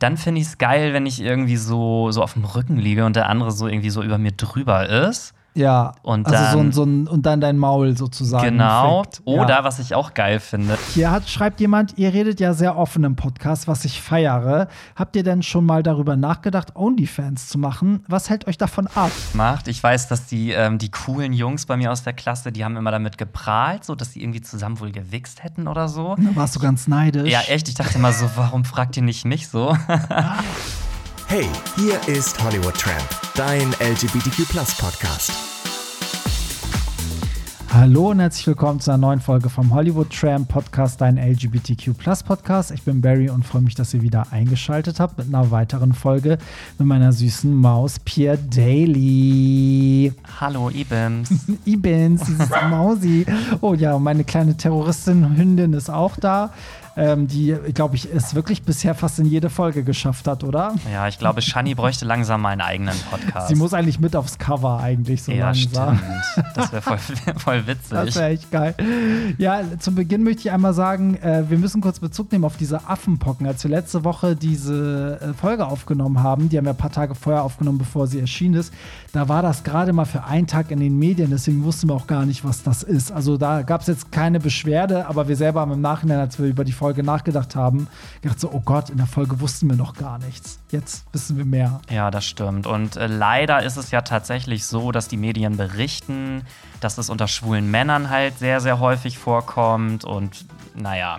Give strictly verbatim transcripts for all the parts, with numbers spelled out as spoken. dann finde ich es geil, wenn ich irgendwie so, so auf dem Rücken liege und der andere so irgendwie so über mir drüber ist. Ja, und dann, also so ein, so ein, und dann dein Maul sozusagen. Genau, fickt. Oder ja. Was ich auch geil finde. Hier hat, schreibt jemand, ihr redet ja sehr offen im Podcast, was ich feiere. Habt ihr denn schon mal darüber nachgedacht, OnlyFans zu machen? Was hält euch davon ab? Macht. Ich weiß, dass die, ähm, die coolen Jungs bei mir aus der Klasse, die haben immer damit geprahlt, so dass sie irgendwie zusammen wohl gewichst hätten oder so. Da warst du ganz neidisch. Ja, echt. Ich dachte immer so, warum fragt ihr nicht mich so? Hey, hier ist Hollywood Tramp, dein L G B T Q Plus Podcast. Hallo und herzlich willkommen zu einer neuen Folge vom Hollywood Tramp Podcast, dein L G B T Q Plus Podcast. Ich bin Barry und freue mich, dass ihr wieder eingeschaltet habt mit einer weiteren Folge mit meiner süßen Maus Pierre Daily. Hallo, Ibims. Ibims, dieses Mausi. Oh ja, und meine kleine Terroristin Hündin ist auch da. Die, glaube ich, es wirklich bisher fast in jede Folge geschafft hat, oder? Ja, ich glaube, Shani bräuchte langsam mal einen eigenen Podcast. Sie muss eigentlich mit aufs Cover eigentlich so ja, langsam. Ja, stimmt. Das wäre voll, voll witzig. Das wäre echt geil. Ja, zum Beginn möchte ich einmal sagen, wir müssen kurz Bezug nehmen auf diese Affenpocken. Als wir letzte Woche diese Folge aufgenommen haben, die haben wir ein paar Tage vorher aufgenommen, bevor sie erschienen ist, da war das gerade mal für einen Tag in den Medien, deswegen wussten wir auch gar nicht, was das ist. Also da gab es jetzt keine Beschwerde, aber wir selber haben im Nachhinein, als wir über die Folge nachgedacht haben, gedacht so, oh Gott, in der Folge wussten wir noch gar nichts. Jetzt wissen wir mehr. Ja, das stimmt. Und äh, leider ist es ja tatsächlich so, dass die Medien berichten, dass es unter schwulen Männern halt sehr, sehr häufig vorkommt. Und naja,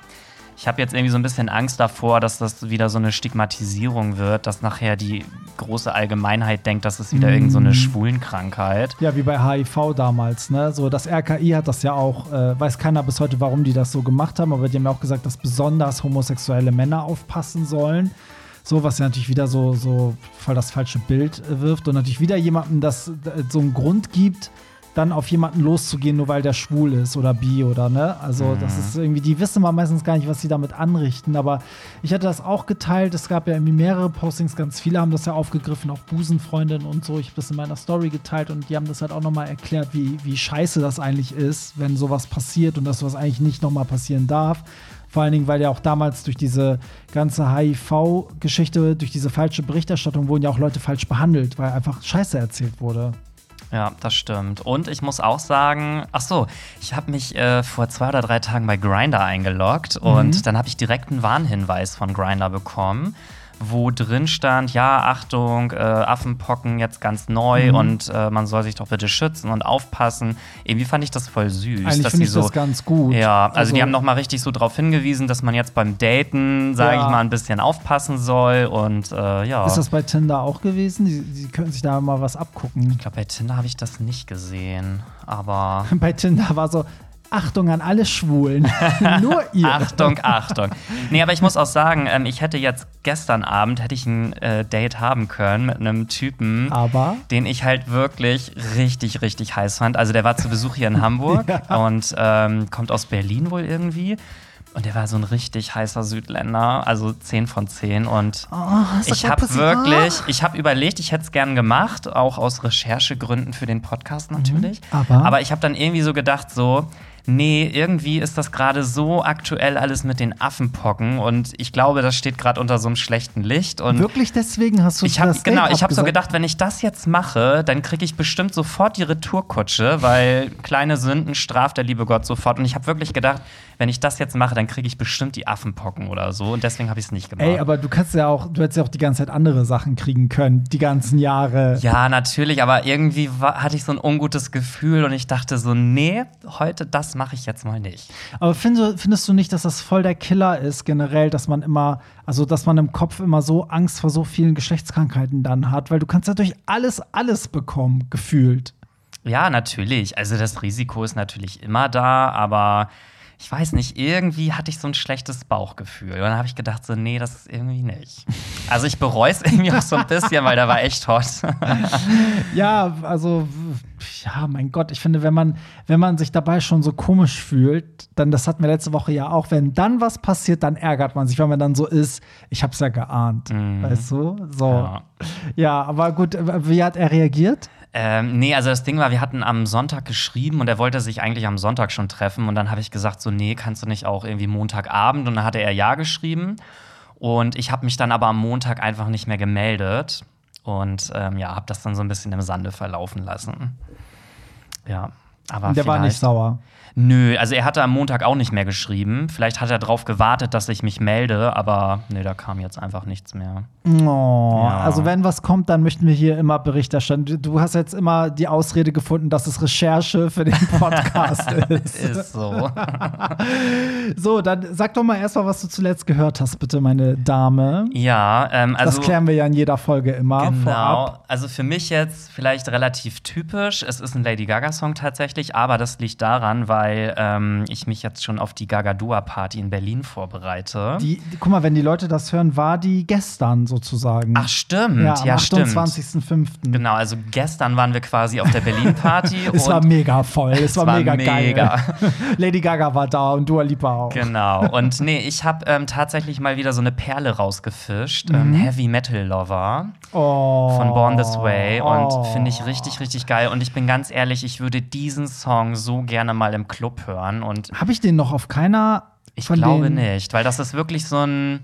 ich habe jetzt irgendwie so ein bisschen Angst davor, dass das wieder so eine Stigmatisierung wird, dass nachher die große Allgemeinheit denkt, das ist wieder mm. irgend so eine Schwulenkrankheit. Ja, wie bei H I V damals, ne? So, das R K I hat das ja auch, äh, weiß keiner bis heute, warum die das so gemacht haben, aber die haben ja auch gesagt, dass besonders homosexuelle Männer aufpassen sollen. So, was ja natürlich wieder so, so voll das falsche Bild wirft und natürlich wieder jemandem das so einen Grund gibt, dann auf jemanden loszugehen, nur weil der schwul ist oder bi oder ne, also mhm. das ist irgendwie, die wissen mal meistens gar nicht, was sie damit anrichten, aber ich hatte das auch geteilt, es gab ja irgendwie mehrere Postings, ganz viele haben das ja aufgegriffen, auch Busenfreundinnen und so, ich habe das in meiner Story geteilt und die haben das halt auch nochmal erklärt, wie, wie scheiße das eigentlich ist, wenn sowas passiert und dass sowas eigentlich nicht nochmal passieren darf. Vor allen Dingen, weil ja auch damals durch diese ganze H I V Geschichte, durch diese falsche Berichterstattung wurden ja auch Leute falsch behandelt, weil einfach Scheiße erzählt wurde. Ja, das stimmt. Und ich muss auch sagen, ach so, ich habe mich äh, vor zwei oder drei Tagen bei Grindr eingeloggt mhm. und dann habe ich direkt einen Warnhinweis von Grindr bekommen, wo drin stand, ja, Achtung, äh, Affenpocken jetzt ganz neu mhm. und äh, man soll sich doch bitte schützen und aufpassen. Irgendwie fand ich das voll süß. Eigentlich finde ich so, das ganz gut. Ja, also, also die haben nochmal richtig so drauf hingewiesen, dass man jetzt beim Daten, sage ja. ich mal, ein bisschen aufpassen soll und äh, ja. Ist das bei Tinder auch gewesen? Die, die können sich da mal was abgucken. Ich glaube, bei Tinder habe ich das nicht gesehen, aber... Bei Tinder war so... Achtung an alle Schwulen, nur ihr. Achtung, Achtung. Nee, aber ich muss auch sagen, ähm, ich hätte jetzt gestern Abend, hätte ich ein äh, Date haben können mit einem Typen, aber? Den ich halt wirklich richtig, richtig heiß fand. Also der war zu Besuch hier in Hamburg ja. und ähm, kommt aus Berlin wohl irgendwie. Und der war so ein richtig heißer Südländer, also zehn von zehn. Und oh, ich habe wirklich, ich habe überlegt, ich hätte es gern gemacht, auch aus Recherchegründen für den Podcast natürlich. Mhm, aber? aber ich habe dann irgendwie so gedacht, so, nee, irgendwie ist das gerade so aktuell alles mit den Affenpocken und ich glaube, das steht gerade unter so einem schlechten Licht. Und wirklich deswegen hast du ich hab, das Genau, Date ich habe so gedacht, wenn ich das jetzt mache, dann kriege ich bestimmt sofort die Retourkutsche, weil kleine Sünden straft der liebe Gott sofort. Und ich habe wirklich gedacht, wenn ich das jetzt mache, dann kriege ich bestimmt die Affenpocken oder so und deswegen habe ich es nicht gemacht. Ey, aber du kannst ja auch, du hättest ja auch die ganze Zeit andere Sachen kriegen können, die ganzen Jahre. Ja, natürlich, aber irgendwie war, hatte ich so ein ungutes Gefühl und ich dachte so, nee, heute das mache ich jetzt mal nicht. Aber findest, findest du nicht, dass das voll der Killer ist generell, dass man immer, also dass man im Kopf immer so Angst vor so vielen Geschlechtskrankheiten dann hat? Weil du kannst ja durch alles, alles bekommen, gefühlt. Ja, natürlich. Also das Risiko ist natürlich immer da, aber ich weiß nicht, irgendwie hatte ich so ein schlechtes Bauchgefühl. Und dann habe ich gedacht so, nee, das ist irgendwie nicht. Also ich bereue es irgendwie auch so ein bisschen, weil da war echt hot. Ja, also, ja, mein Gott, ich finde, wenn man, wenn man sich dabei schon so komisch fühlt, dann, das hatten wir letzte Woche ja auch, wenn dann was passiert, dann ärgert man sich, weil man dann so ist, ich hab's ja geahnt, mhm. weißt du? So. Ja. ja, aber gut, wie hat er reagiert? Ähm, nee, also das Ding war, wir hatten am Sonntag geschrieben und er wollte sich eigentlich am Sonntag schon treffen. Und dann habe ich gesagt so, nee, kannst du nicht auch irgendwie Montagabend? Und dann hatte er ja geschrieben. Und ich habe mich dann aber am Montag einfach nicht mehr gemeldet und ähm, ja, habe das dann so ein bisschen im Sande verlaufen lassen. Ja, aber der war nicht sauer. Nö, also er hatte am Montag auch nicht mehr geschrieben. Vielleicht hat er darauf gewartet, dass ich mich melde, aber nee, da kam jetzt einfach nichts mehr. Oh, ja. Also wenn was kommt, dann möchten wir hier immer Bericht erstatten. Du hast jetzt immer die Ausrede gefunden, dass es Recherche für den Podcast ist. Ist so. So, dann sag doch mal erstmal, was du zuletzt gehört hast, bitte, meine Dame. Ja, ähm, also das klären wir ja in jeder Folge immer. Genau. Vorab. Also für mich jetzt vielleicht relativ typisch. Es ist ein Lady Gaga Song tatsächlich, aber das liegt daran, weil weil ähm, ich mich jetzt schon auf die Gaga-Dua-Party in Berlin vorbereite. Die, guck mal, wenn die Leute das hören, war die gestern sozusagen. Ach, stimmt. Ja, am ja, achtundzwanzigsten fünften Genau, also gestern waren wir quasi auf der Berlin-Party. Es und war mega voll, es, es war, war mega, mega geil. Lady Gaga war da und Dua Lipa auch. Genau, und nee, ich habe ähm, tatsächlich mal wieder so eine Perle rausgefischt. Mhm. Ähm, Heavy Metal Lover oh. von Born This Way. Und oh. finde ich richtig, richtig geil. Und ich bin ganz ehrlich, ich würde diesen Song so gerne mal im Club hören. Und habe ich den noch auf keiner ich von glaube denen? Nicht, weil das ist wirklich so ein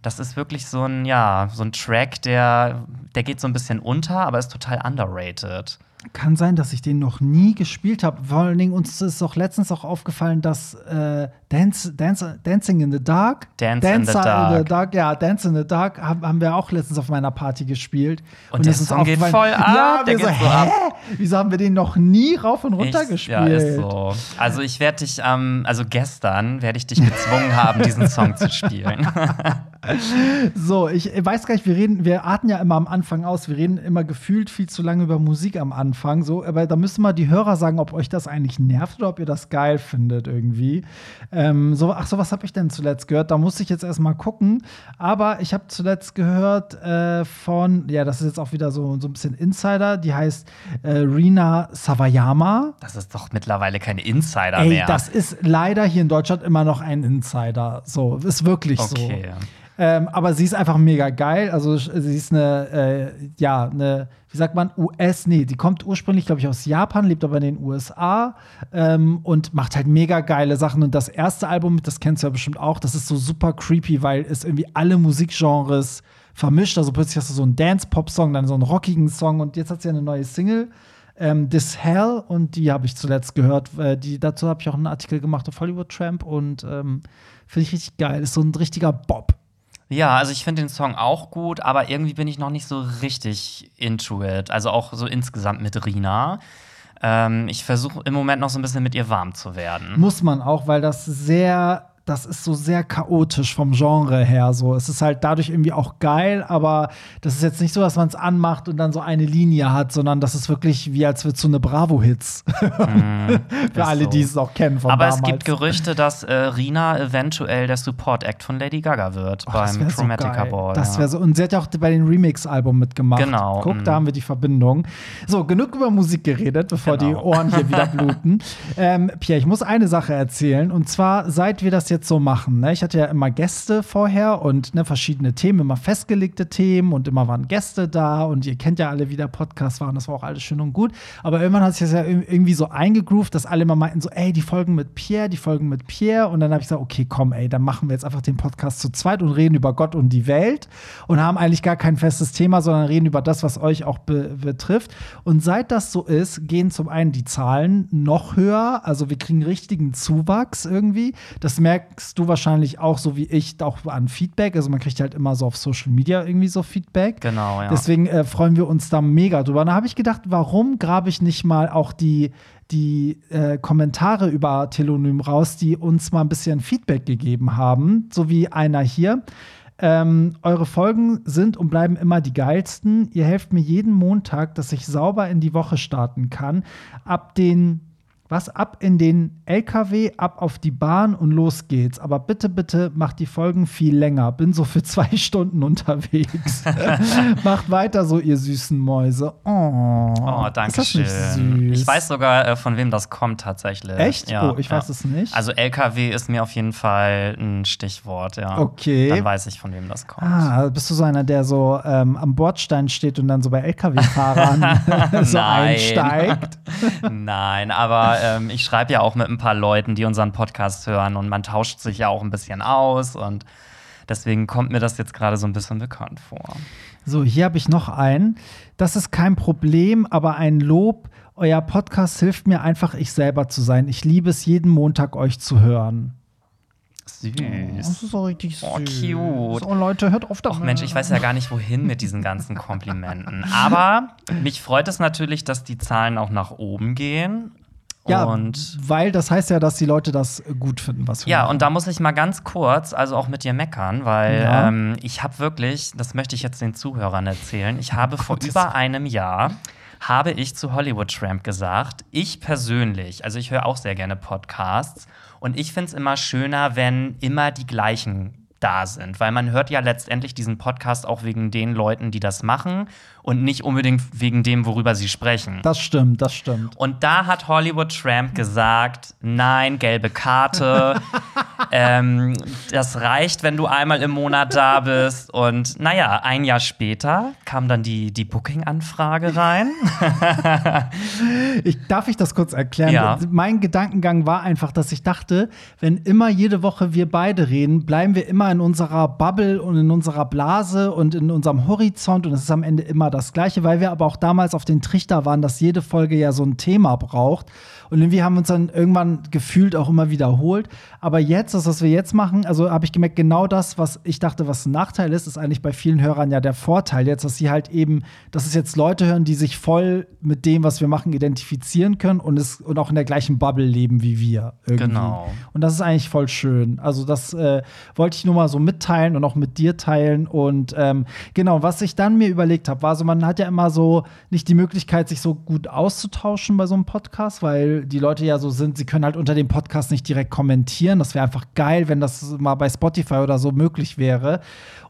das ist wirklich so ein ja, so ein Track, der der geht so ein bisschen unter, aber ist total underrated. Kann sein, dass ich den noch nie gespielt habe. Vor allen Dingen uns ist auch letztens auch aufgefallen, dass äh, Dance, Dance, Dancing in the Dark, Dance in the Dark. in the Dark, ja, Dance in the Dark haben wir auch letztens auf meiner Party gespielt. Und, und der Song geht voll ab. Ja, wir so, geht so ab. Hä? Wieso haben wir den noch nie rauf und runter ich, gespielt? Ja, ist so. Also ich werde dich, ähm, also gestern werde ich dich gezwungen haben, diesen Song zu spielen. So, ich weiß gar nicht, wir reden, wir atmen ja immer am Anfang aus, wir reden immer gefühlt viel zu lange über Musik am Anfang, so, aber da müssen mal die Hörer sagen, ob euch das eigentlich nervt oder ob ihr das geil findet irgendwie. Ähm, so, ach so, was habe ich denn zuletzt gehört? Da muss ich jetzt erstmal gucken, aber ich habe zuletzt gehört äh, von, ja, das ist jetzt auch wieder so, so ein bisschen Insider, die heißt äh, Rina Sawayama. Das ist doch mittlerweile kein Insider Ey, mehr. Das ist leider hier in Deutschland immer noch ein Insider, so, ist wirklich okay. so. Okay. Ähm, aber sie ist einfach mega geil. Also sie ist eine, äh, ja, eine, wie sagt man, U S, nee, die kommt ursprünglich, glaube ich, aus Japan, lebt aber in den U S A ähm, und macht halt mega geile Sachen. Und das erste Album, das kennst du ja bestimmt auch, das ist so super creepy, weil es irgendwie alle Musikgenres vermischt. Also plötzlich hast du so einen Dance-Pop-Song, dann so einen rockigen Song und jetzt hat sie ja eine neue Single. Ähm, This Hell, und die habe ich zuletzt gehört. Äh, die, dazu habe ich auch einen Artikel gemacht auf Hollywood Tramp und ähm, finde ich richtig geil. Ist so ein richtiger Bob. Ja, also ich finde den Song auch gut, aber irgendwie bin ich noch nicht so richtig into it. Also auch so insgesamt mit Rina. Ähm, ich versuche im Moment noch so ein bisschen mit ihr warm zu werden. Muss man auch, weil das sehr, das ist so sehr chaotisch vom Genre her. So. Es ist halt dadurch irgendwie auch geil, aber das ist jetzt nicht so, dass man es anmacht und dann so eine Linie hat, sondern das ist wirklich wie, als würdest du eine Bravo-Hits. Mm, Für alle, so. die es auch kennen von aber damals. Aber es gibt Gerüchte, dass äh, Rina eventuell der Support-Act von Lady Gaga wird oh, beim Chromatica so Ball. Das wäre so. Und sie hat ja auch bei den Remix-Album mitgemacht. Genau. Guck, mm. da haben wir die Verbindung. So, genug über Musik geredet, bevor genau. die Ohren hier wieder bluten. ähm, Pierre, ich muss eine Sache erzählen. Und zwar, seit wir das jetzt so machen, ne? Ich hatte ja immer Gäste vorher und ne, verschiedene Themen, immer festgelegte Themen und immer waren Gäste da und ihr kennt ja alle, wie der Podcast war und das war auch alles schön und gut, aber irgendwann hat sich das ja irgendwie so eingegroovt, dass alle immer meinten so, ey, die Folgen mit Pierre, die Folgen mit Pierre und dann habe ich gesagt, okay, komm, ey, dann machen wir jetzt einfach den Podcast zu zweit und reden über Gott und die Welt und haben eigentlich gar kein festes Thema, sondern reden über das, was euch auch be- betrifft und seit das so ist, gehen zum einen die Zahlen noch höher, also wir kriegen richtigen Zuwachs irgendwie, das merkt du wahrscheinlich auch, so wie ich, auch an Feedback. Also man kriegt halt immer so auf Social Media irgendwie so Feedback. Genau, ja. Deswegen äh, freuen wir uns da mega drüber. Da habe ich gedacht, warum grabe ich nicht mal auch die die äh, Kommentare über Tellonym raus, die uns mal ein bisschen Feedback gegeben haben, so wie einer hier. Ähm, eure Folgen sind und bleiben immer die geilsten. Ihr helft mir jeden Montag, dass ich sauber in die Woche starten kann. Ab den Was ab in den L K W, ab auf die Bahn und los geht's. Aber bitte, bitte macht die Folgen viel länger. Bin so für zwei Stunden unterwegs. Macht weiter so, ihr süßen Mäuse. Oh, oh danke schön. Süß? Ich weiß sogar, von wem das kommt tatsächlich. Echt? Ja, oh, ich ja. weiß es nicht. Also L K W ist mir auf jeden Fall ein Stichwort, ja. Okay. Dann weiß ich, von wem das kommt. Ah, bist du so einer, der so ähm, am Bordstein steht und dann so bei L K W-Fahrern so Nein. einsteigt? Nein, aber Ähm, ich schreibe ja auch mit ein paar Leuten, die unseren Podcast hören und man tauscht sich ja auch ein bisschen aus und Deswegen kommt mir das jetzt gerade so ein bisschen bekannt vor. So, hier habe ich noch einen. Das ist kein Problem, aber ein Lob. Euer Podcast hilft mir einfach, ich selber zu sein. Ich liebe es, jeden Montag euch zu hören. Süß. Oh, das ist so richtig süß. Oh, cute. Oh, Leute, hört auf damit. Och, Mensch, ich weiß ja gar nicht, wohin mit diesen ganzen Komplimenten. Aber mich freut es natürlich, dass die Zahlen auch nach oben gehen. Ja, und weil das heißt ja, dass die Leute das gut finden, was wir Ja, machen. Und da muss ich mal ganz kurz, also auch mit dir meckern, weil ja. ähm, ich habe wirklich, das möchte ich jetzt den Zuhörern erzählen, ich habe oh, vor Gott, über einem Jahr habe ich zu Hollywood Tramp gesagt, ich persönlich, also ich höre auch sehr gerne Podcasts und ich finde es immer schöner, wenn immer die gleichen da sind, weil man hört ja letztendlich diesen Podcast auch wegen den Leuten, die das machen und nicht unbedingt wegen dem, worüber sie sprechen. Das stimmt, das stimmt. Und da hat Hollywood Tramp gesagt, nein, gelbe Karte, ähm, das reicht, wenn du einmal im Monat da bist. Und naja, ein Jahr später kam dann die, die Booking-Anfrage rein. ich, darf ich das kurz erklären? Ja. Mein Gedankengang war einfach, dass ich dachte, wenn immer jede Woche wir beide reden, bleiben wir immer in unserer Bubble und in unserer Blase und in unserem Horizont und es ist am Ende immer das Gleiche, weil wir aber auch damals auf den Trichter waren, dass jede Folge ja so ein Thema braucht und irgendwie haben wir uns dann irgendwann gefühlt auch immer wiederholt, aber jetzt, das was wir jetzt machen, also habe ich gemerkt, genau das, was ich dachte, was ein Nachteil ist, ist eigentlich bei vielen Hörern ja der Vorteil jetzt, dass sie halt eben, dass es jetzt Leute hören, die sich voll mit dem, was wir machen, identifizieren können und, es, und auch in der gleichen Bubble leben wie wir. Irgendwie. Genau. Und das ist eigentlich voll schön. Also das äh, wollte ich nur mal so mitteilen und auch mit dir teilen und ähm, genau, was ich dann mir überlegt habe, war so, man hat ja immer so nicht die Möglichkeit, sich so gut auszutauschen bei so einem Podcast, weil die Leute ja so sind, sie können halt unter dem Podcast nicht direkt kommentieren. Das wäre einfach geil, wenn das mal bei Spotify oder so möglich wäre.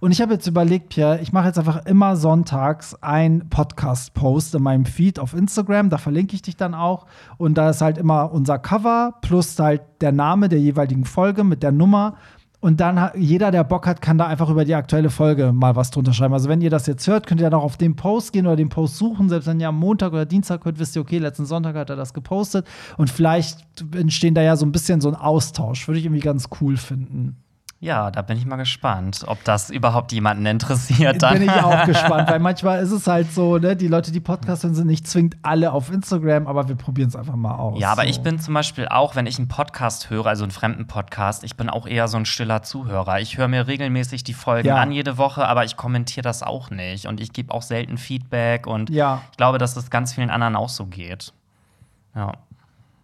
Und ich habe jetzt überlegt, Pierre, ich mache jetzt einfach immer sonntags einen Podcast-Post in meinem Feed auf Instagram, da verlinke ich dich dann auch. Und da ist halt immer unser Cover plus halt der Name der jeweiligen Folge mit der Nummer. Und dann, jeder, der Bock hat, kann da einfach über die aktuelle Folge mal was drunter schreiben. Also wenn ihr das jetzt hört, könnt ihr dann auch auf den Post gehen oder den Post suchen. Selbst wenn ihr am Montag oder Dienstag hört, wisst ihr, okay, letzten Sonntag hat er das gepostet. Und vielleicht entstehen da ja so ein bisschen so ein Austausch. Würde ich irgendwie ganz cool finden. Ja, da bin ich mal gespannt, ob das überhaupt jemanden interessiert. Da bin ich auch gespannt, weil manchmal ist es halt so, ne, die Leute, die Podcasts hören, sind nicht zwingend alle auf Instagram, aber wir probieren es einfach mal aus. Ja, aber so. Ich bin zum Beispiel auch, wenn ich einen Podcast höre, also einen fremden Podcast, ich bin auch eher so ein stiller Zuhörer. Ich höre mir regelmäßig die Folgen ja. an jede Woche, aber ich kommentiere das auch nicht und ich gebe auch selten Feedback und ja. ich glaube, dass das ganz vielen anderen auch so geht. Ja.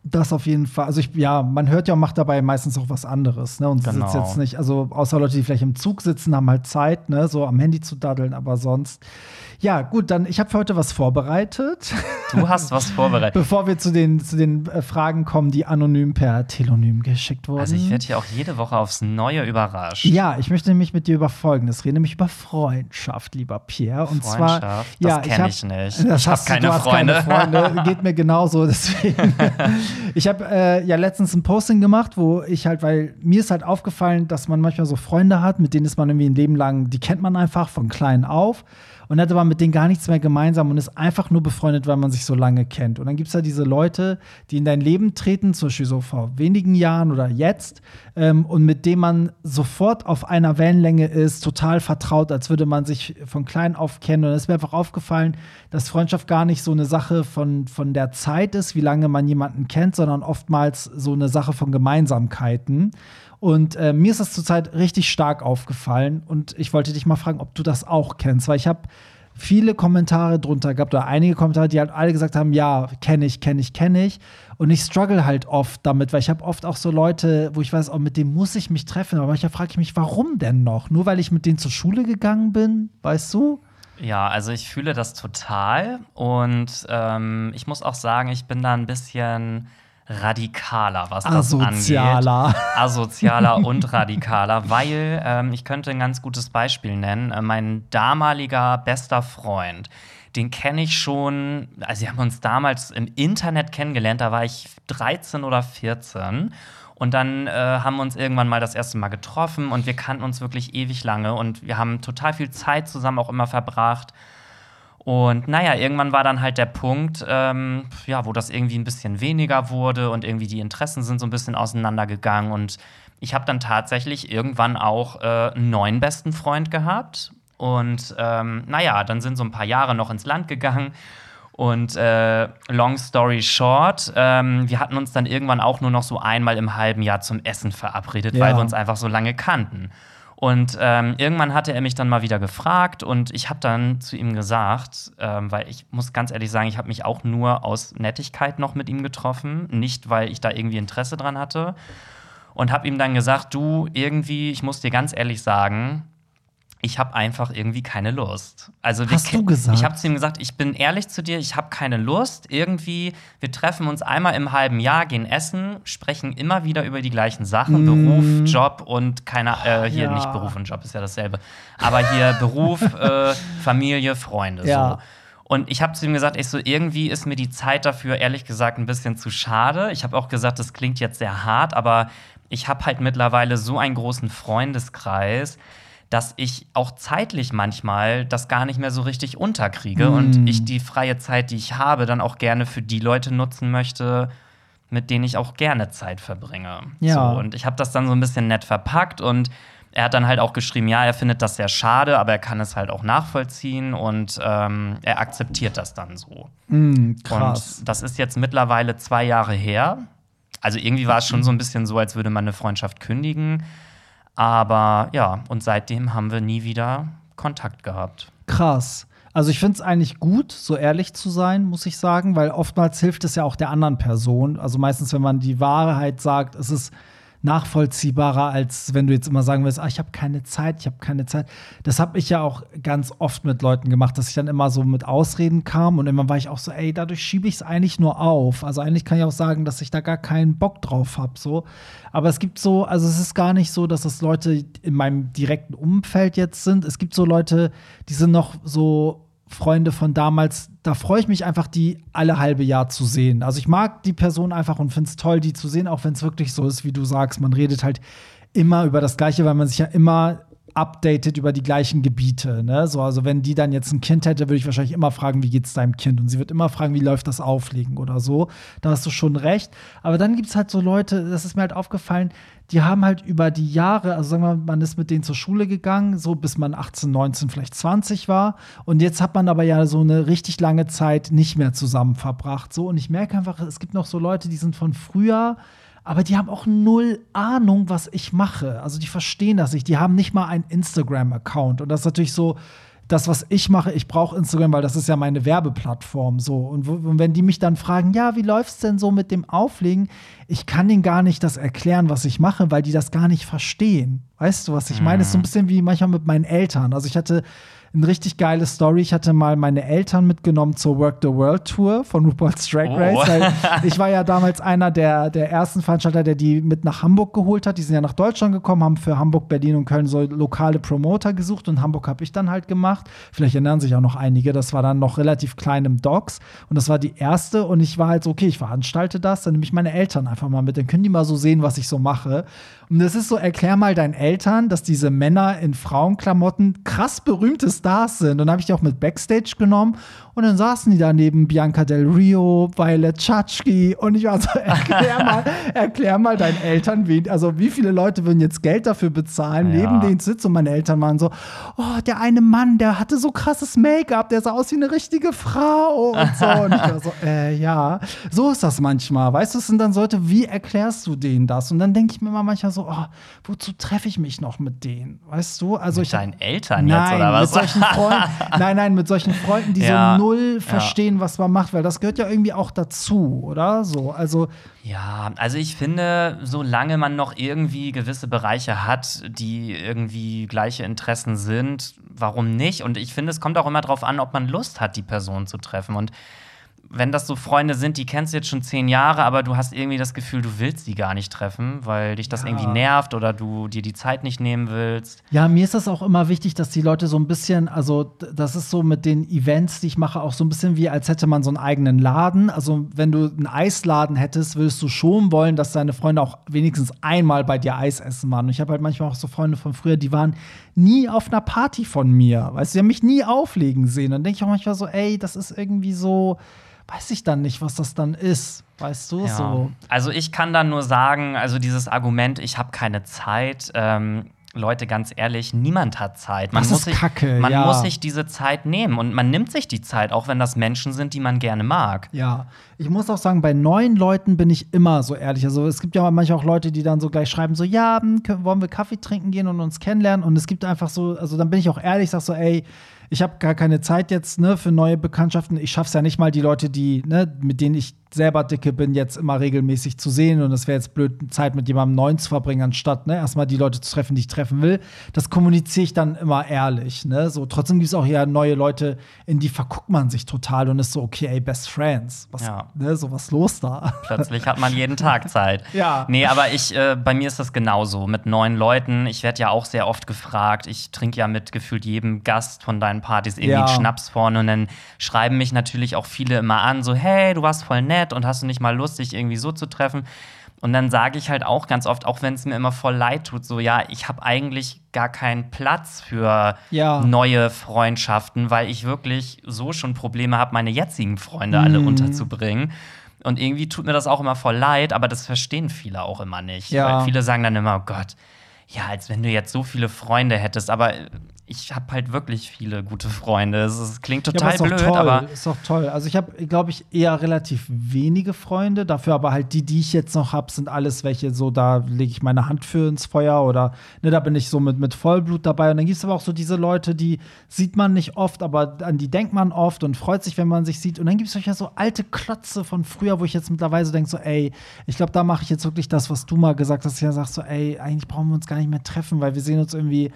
Das auf jeden Fall. Also ich, ja, man hört ja und macht dabei meistens auch was anderes. Ne? Und genau. sitzt jetzt nicht, also außer Leute, die vielleicht im Zug sitzen, haben halt Zeit, ne, so am Handy zu daddeln, aber sonst. Ja, gut, dann, ich habe für heute was vorbereitet. Du hast was vorbereitet. Bevor wir zu den, zu den äh, Fragen kommen, die anonym per Tellonym geschickt wurden. Also ich werde hier auch jede Woche aufs Neue überrascht. Ja, ich möchte nämlich mit dir über Folgendes reden, nämlich über Freundschaft, lieber Pierre. Und Freundschaft, zwar, ja, das kenne ich, ich nicht. Das ich habe keine, du hast Freunde. keine Freunde. Geht mir genauso, deswegen. Ich habe äh, ja letztens ein Posting gemacht, wo ich halt, weil mir ist halt aufgefallen, dass man manchmal so Freunde hat, mit denen ist man irgendwie ein Leben lang, die kennt man einfach von klein auf und hat aber mit denen gar nichts mehr gemeinsam und ist einfach nur befreundet, weil man sich so lange kennt. Und dann gibt es ja diese Leute, die in dein Leben treten, zum Beispiel so vor wenigen Jahren oder jetzt ähm, und mit denen man sofort auf einer Wellenlänge ist, total vertraut, als würde man sich von klein auf kennen. Und es ist mir einfach aufgefallen, dass Freundschaft gar nicht so eine Sache von, von der Zeit ist, wie lange man jemanden kennt, sondern oftmals so eine Sache von Gemeinsamkeiten. Und äh, mir ist das zurzeit richtig stark aufgefallen und ich wollte dich mal fragen, ob du das auch kennst, weil ich habe viele Kommentare drunter gehabt oder einige Kommentare, die halt alle gesagt haben, ja, kenne ich, kenne ich, kenne ich. Und ich struggle halt oft damit, weil ich habe oft auch so Leute, wo ich weiß, oh, mit denen muss ich mich treffen, aber manchmal frage ich mich, warum denn noch? Nur weil ich mit denen zur Schule gegangen bin, weißt du? Ja, also ich fühle das total und ähm, ich muss auch sagen, ich bin da ein bisschen radikaler, was das asozialer. angeht. Asozialer und radikaler, weil ähm, ich könnte ein ganz gutes Beispiel nennen. Äh, mein damaliger bester Freund, den kenne ich schon, also wir haben uns damals im Internet kennengelernt, da war ich dreizehn oder vierzehn. Und dann äh, haben wir uns irgendwann mal das erste Mal getroffen und wir kannten uns wirklich ewig lange und wir haben total viel Zeit zusammen auch immer verbracht. Und naja, irgendwann war dann halt der Punkt, ähm, ja, wo das irgendwie ein bisschen weniger wurde und irgendwie die Interessen sind so ein bisschen auseinandergegangen. Und ich habe dann tatsächlich irgendwann auch äh, einen neuen besten Freund gehabt. Und ähm, naja, dann sind so ein paar Jahre noch ins Land gegangen. Und äh, long story short, ähm, wir hatten uns dann irgendwann auch nur noch so einmal im halben Jahr zum Essen verabredet, ja, weil wir uns einfach so lange kannten. Und ähm, irgendwann hatte er mich dann mal wieder gefragt und ich habe dann zu ihm gesagt, ähm, weil ich muss ganz ehrlich sagen, ich habe mich auch nur aus Nettigkeit noch mit ihm getroffen, nicht weil ich da irgendwie Interesse dran hatte, und habe ihm dann gesagt, du, irgendwie, ich muss dir ganz ehrlich sagen, ich habe einfach irgendwie keine Lust. Also, hast wir, du gesagt? Ich habe zu ihm gesagt, ich bin ehrlich zu dir, ich habe keine Lust. Irgendwie, wir treffen uns einmal im halben Jahr, gehen essen, sprechen immer wieder über die gleichen Sachen. Mm. Beruf, Job und keine, äh, hier ja. nicht Beruf und Job, ist ja dasselbe. Aber hier Beruf, äh, Familie, Freunde, ja. so. Und ich habe zu ihm gesagt, ich so, irgendwie ist mir die Zeit dafür, ehrlich gesagt, ein bisschen zu schade. Ich habe auch gesagt, das klingt jetzt sehr hart, aber ich habe halt mittlerweile so einen großen Freundeskreis, dass ich auch zeitlich manchmal das gar nicht mehr so richtig unterkriege mm. und ich die freie Zeit, die ich habe, dann auch gerne für die Leute nutzen möchte, mit denen ich auch gerne Zeit verbringe. Ja. So, und ich habe das dann so ein bisschen nett verpackt und er hat dann halt auch geschrieben, ja, er findet das sehr schade, aber er kann es halt auch nachvollziehen und ähm, er akzeptiert das dann so. Mm, krass. Und das ist jetzt mittlerweile zwei Jahre her. Also irgendwie war es schon so ein bisschen so, als würde man eine Freundschaft kündigen. Aber ja, und seitdem haben wir nie wieder Kontakt gehabt. Krass. Also ich finde es eigentlich gut, so ehrlich zu sein, muss ich sagen, weil oftmals hilft es ja auch der anderen Person. Also meistens, wenn man die Wahrheit sagt, ist es nachvollziehbarer, als wenn du jetzt immer sagen willst, ah, ich habe keine Zeit, ich habe keine Zeit. Das habe ich ja auch ganz oft mit Leuten gemacht, dass ich dann immer so mit Ausreden kam und immer war ich auch so, ey, dadurch schiebe ich es eigentlich nur auf. Also eigentlich kann ich auch sagen, dass ich da gar keinen Bock drauf habe. So. Aber es gibt so, also es ist gar nicht so, dass das Leute in meinem direkten Umfeld jetzt sind. Es gibt so Leute, die sind noch so Freunde von damals, da freue ich mich einfach, die alle halbe Jahr zu sehen. Also ich mag die Person einfach und finde es toll, die zu sehen, auch wenn es wirklich so ist, wie du sagst, man redet halt immer über das Gleiche, weil man sich ja immer updatet über die gleichen Gebiete. Ne? So, also wenn die dann jetzt ein Kind hätte, würde ich wahrscheinlich immer fragen, wie geht's deinem Kind? Und sie wird immer fragen, wie läuft das Auflegen oder so. Da hast du schon recht. Aber dann gibt's halt so Leute, das ist mir halt aufgefallen, die haben halt über die Jahre, also sagen wir mal, man ist mit denen zur Schule gegangen, so bis man achtzehn, neunzehn, vielleicht zwanzig war. Und jetzt hat man aber ja so eine richtig lange Zeit nicht mehr zusammen verbracht. So. Und ich merke einfach, es gibt noch so Leute, die sind von früher, aber die haben auch null Ahnung, was ich mache. Also die verstehen das nicht. Die haben nicht mal einen Instagram-Account. Und das ist natürlich so, das, was ich mache, ich brauche Instagram, weil das ist ja meine Werbeplattform. So. Und, und wenn die mich dann fragen, ja, wie läuft's denn so mit dem Auflegen? Ich kann denen gar nicht das erklären, was ich mache, weil die das gar nicht verstehen. Weißt du, was ich meine? Das ist so ein bisschen wie manchmal mit meinen Eltern. Also ich hatte eine richtig geile Story. Ich hatte mal meine Eltern mitgenommen zur Work the World Tour von RuPaul's Drag Race. Oh. Weil ich war ja damals einer der, der ersten Veranstalter, der die mit nach Hamburg geholt hat. Die sind ja nach Deutschland gekommen, haben für Hamburg, Berlin und Köln so lokale Promoter gesucht. Und Hamburg habe ich dann halt gemacht. Vielleicht erinnern sich auch noch einige. Das war dann noch relativ klein im Docks. Und das war die erste. Und ich war halt so, okay, ich veranstalte das. Dann nehme ich meine Eltern einfach mal mit. Dann können die mal so sehen, was ich so mache. Und das ist so, erklär mal deinen Eltern, dass diese Männer in Frauenklamotten krass berühmt ist, Stars sind. Und dann habe ich die auch mit Backstage genommen und dann saßen die da neben Bianca Del Rio, Violet Chachki und ich war so, erklär mal, erklär mal deinen Eltern, wen, also wie viele Leute würden jetzt Geld dafür bezahlen, ja, neben denen sitzen. Und meine Eltern waren so, oh, der eine Mann, der hatte so krasses Make-up, der sah aus wie eine richtige Frau und so. Und ich war so, äh, ja, so ist das manchmal. Weißt du, es sind dann Leute, wie erklärst du denen das? Und dann denke ich mir immer manchmal so, oh, wozu treffe ich mich noch mit denen? Weißt du? Also mit ich, deinen Eltern nein, jetzt oder was? Freund, nein, nein, mit solchen Freunden, die ja, so null verstehen, ja, was man macht, weil das gehört ja irgendwie auch dazu, oder? So, also ja, also ich finde, solange man noch irgendwie gewisse Bereiche hat, die irgendwie gleiche Interessen sind, warum nicht? Und ich finde, es kommt auch immer drauf an, ob man Lust hat, die Person zu treffen. Und wenn das so Freunde sind, die kennst du jetzt schon zehn Jahre, aber du hast irgendwie das Gefühl, du willst sie gar nicht treffen, weil dich das ja. irgendwie nervt oder du dir die Zeit nicht nehmen willst. Ja, mir ist das auch immer wichtig, dass die Leute so ein bisschen, also das ist so mit den Events, die ich mache, auch so ein bisschen wie, als hätte man so einen eigenen Laden. Also wenn du einen Eisladen hättest, würdest du schon wollen, dass deine Freunde auch wenigstens einmal bei dir Eis essen waren. Und ich habe halt manchmal auch so Freunde von früher, die waren nie auf einer Party von mir. Weißt du, die haben mich nie auflegen sehen. Dann denke ich auch manchmal so, ey, das ist irgendwie so, weiß ich dann nicht, was das dann ist. Weißt du, ja. so. Also ich kann dann nur sagen, also dieses Argument, ich habe keine Zeit, ähm, Leute, ganz ehrlich, niemand hat Zeit. Man, das muss, ist sich, Kacke, man ja. muss sich diese Zeit nehmen und man nimmt sich die Zeit, auch wenn das Menschen sind, die man gerne mag. Ja, ich muss auch sagen, bei neuen Leuten bin ich immer so ehrlich. Also es gibt ja manchmal auch Leute, die dann so gleich schreiben, so, ja, wollen wir Kaffee trinken gehen und uns kennenlernen? Und es gibt einfach so, also dann bin ich auch ehrlich, sag so, ey, ich habe gar keine Zeit jetzt, ne, für neue Bekanntschaften. Ich schaff's ja nicht mal, die Leute, die, ne, mit denen ich selber dicke bin, jetzt immer regelmäßig zu sehen. Und das wäre jetzt blöd, Zeit mit jemandem Neuen zu verbringen, anstatt, ne, erstmal die Leute zu treffen, die ich treffen will. Das kommuniziere ich dann immer ehrlich, ne? So, trotzdem gibt es auch ja neue Leute, in die verguckt man sich total und ist so, okay, ey, Best Friends. Was, ja. ne, so was los da? Plötzlich hat man jeden Tag Zeit. ja. Nee, aber ich, äh, bei mir ist das genauso. Mit neuen Leuten, ich werde ja auch sehr oft gefragt. Ich trinke ja mit gefühlt jedem Gast von deinen Partys irgendwie ja. Schnaps vorne und dann schreiben mich natürlich auch viele immer an, so, hey, du warst voll nett und hast du nicht mal Lust, dich irgendwie so zu treffen? Und dann sage ich halt auch ganz oft, auch wenn es mir immer voll leid tut, so, ja, ich habe eigentlich gar keinen Platz für ja. neue Freundschaften, weil ich wirklich so schon Probleme habe, meine jetzigen Freunde mhm. alle unterzubringen. Und irgendwie tut mir das auch immer voll leid, aber das verstehen viele auch immer nicht. Ja. Weil viele sagen dann immer, oh Gott, ja, als wenn du jetzt so viele Freunde hättest, aber ich habe halt wirklich viele gute Freunde. Es klingt total ja, aber blöd, toll. aber ist doch toll. Also ich habe, glaube ich, eher relativ wenige Freunde. Dafür aber halt die, die ich jetzt noch habe, sind alles welche, so, da lege ich meine Hand für ins Feuer oder, ne, da bin ich so mit, mit Vollblut dabei. Und dann gibt es aber auch so diese Leute, die sieht man nicht oft, aber an die denkt man oft und freut sich, wenn man sich sieht. Und dann gibt es ja so alte Klotze von früher, wo ich jetzt mittlerweile so denke, so, ey, ich glaube, da mache ich jetzt wirklich das, was du mal gesagt hast. Ja, sagst so, ey, eigentlich brauchen wir uns gar nicht mehr treffen, weil wir sehen uns irgendwie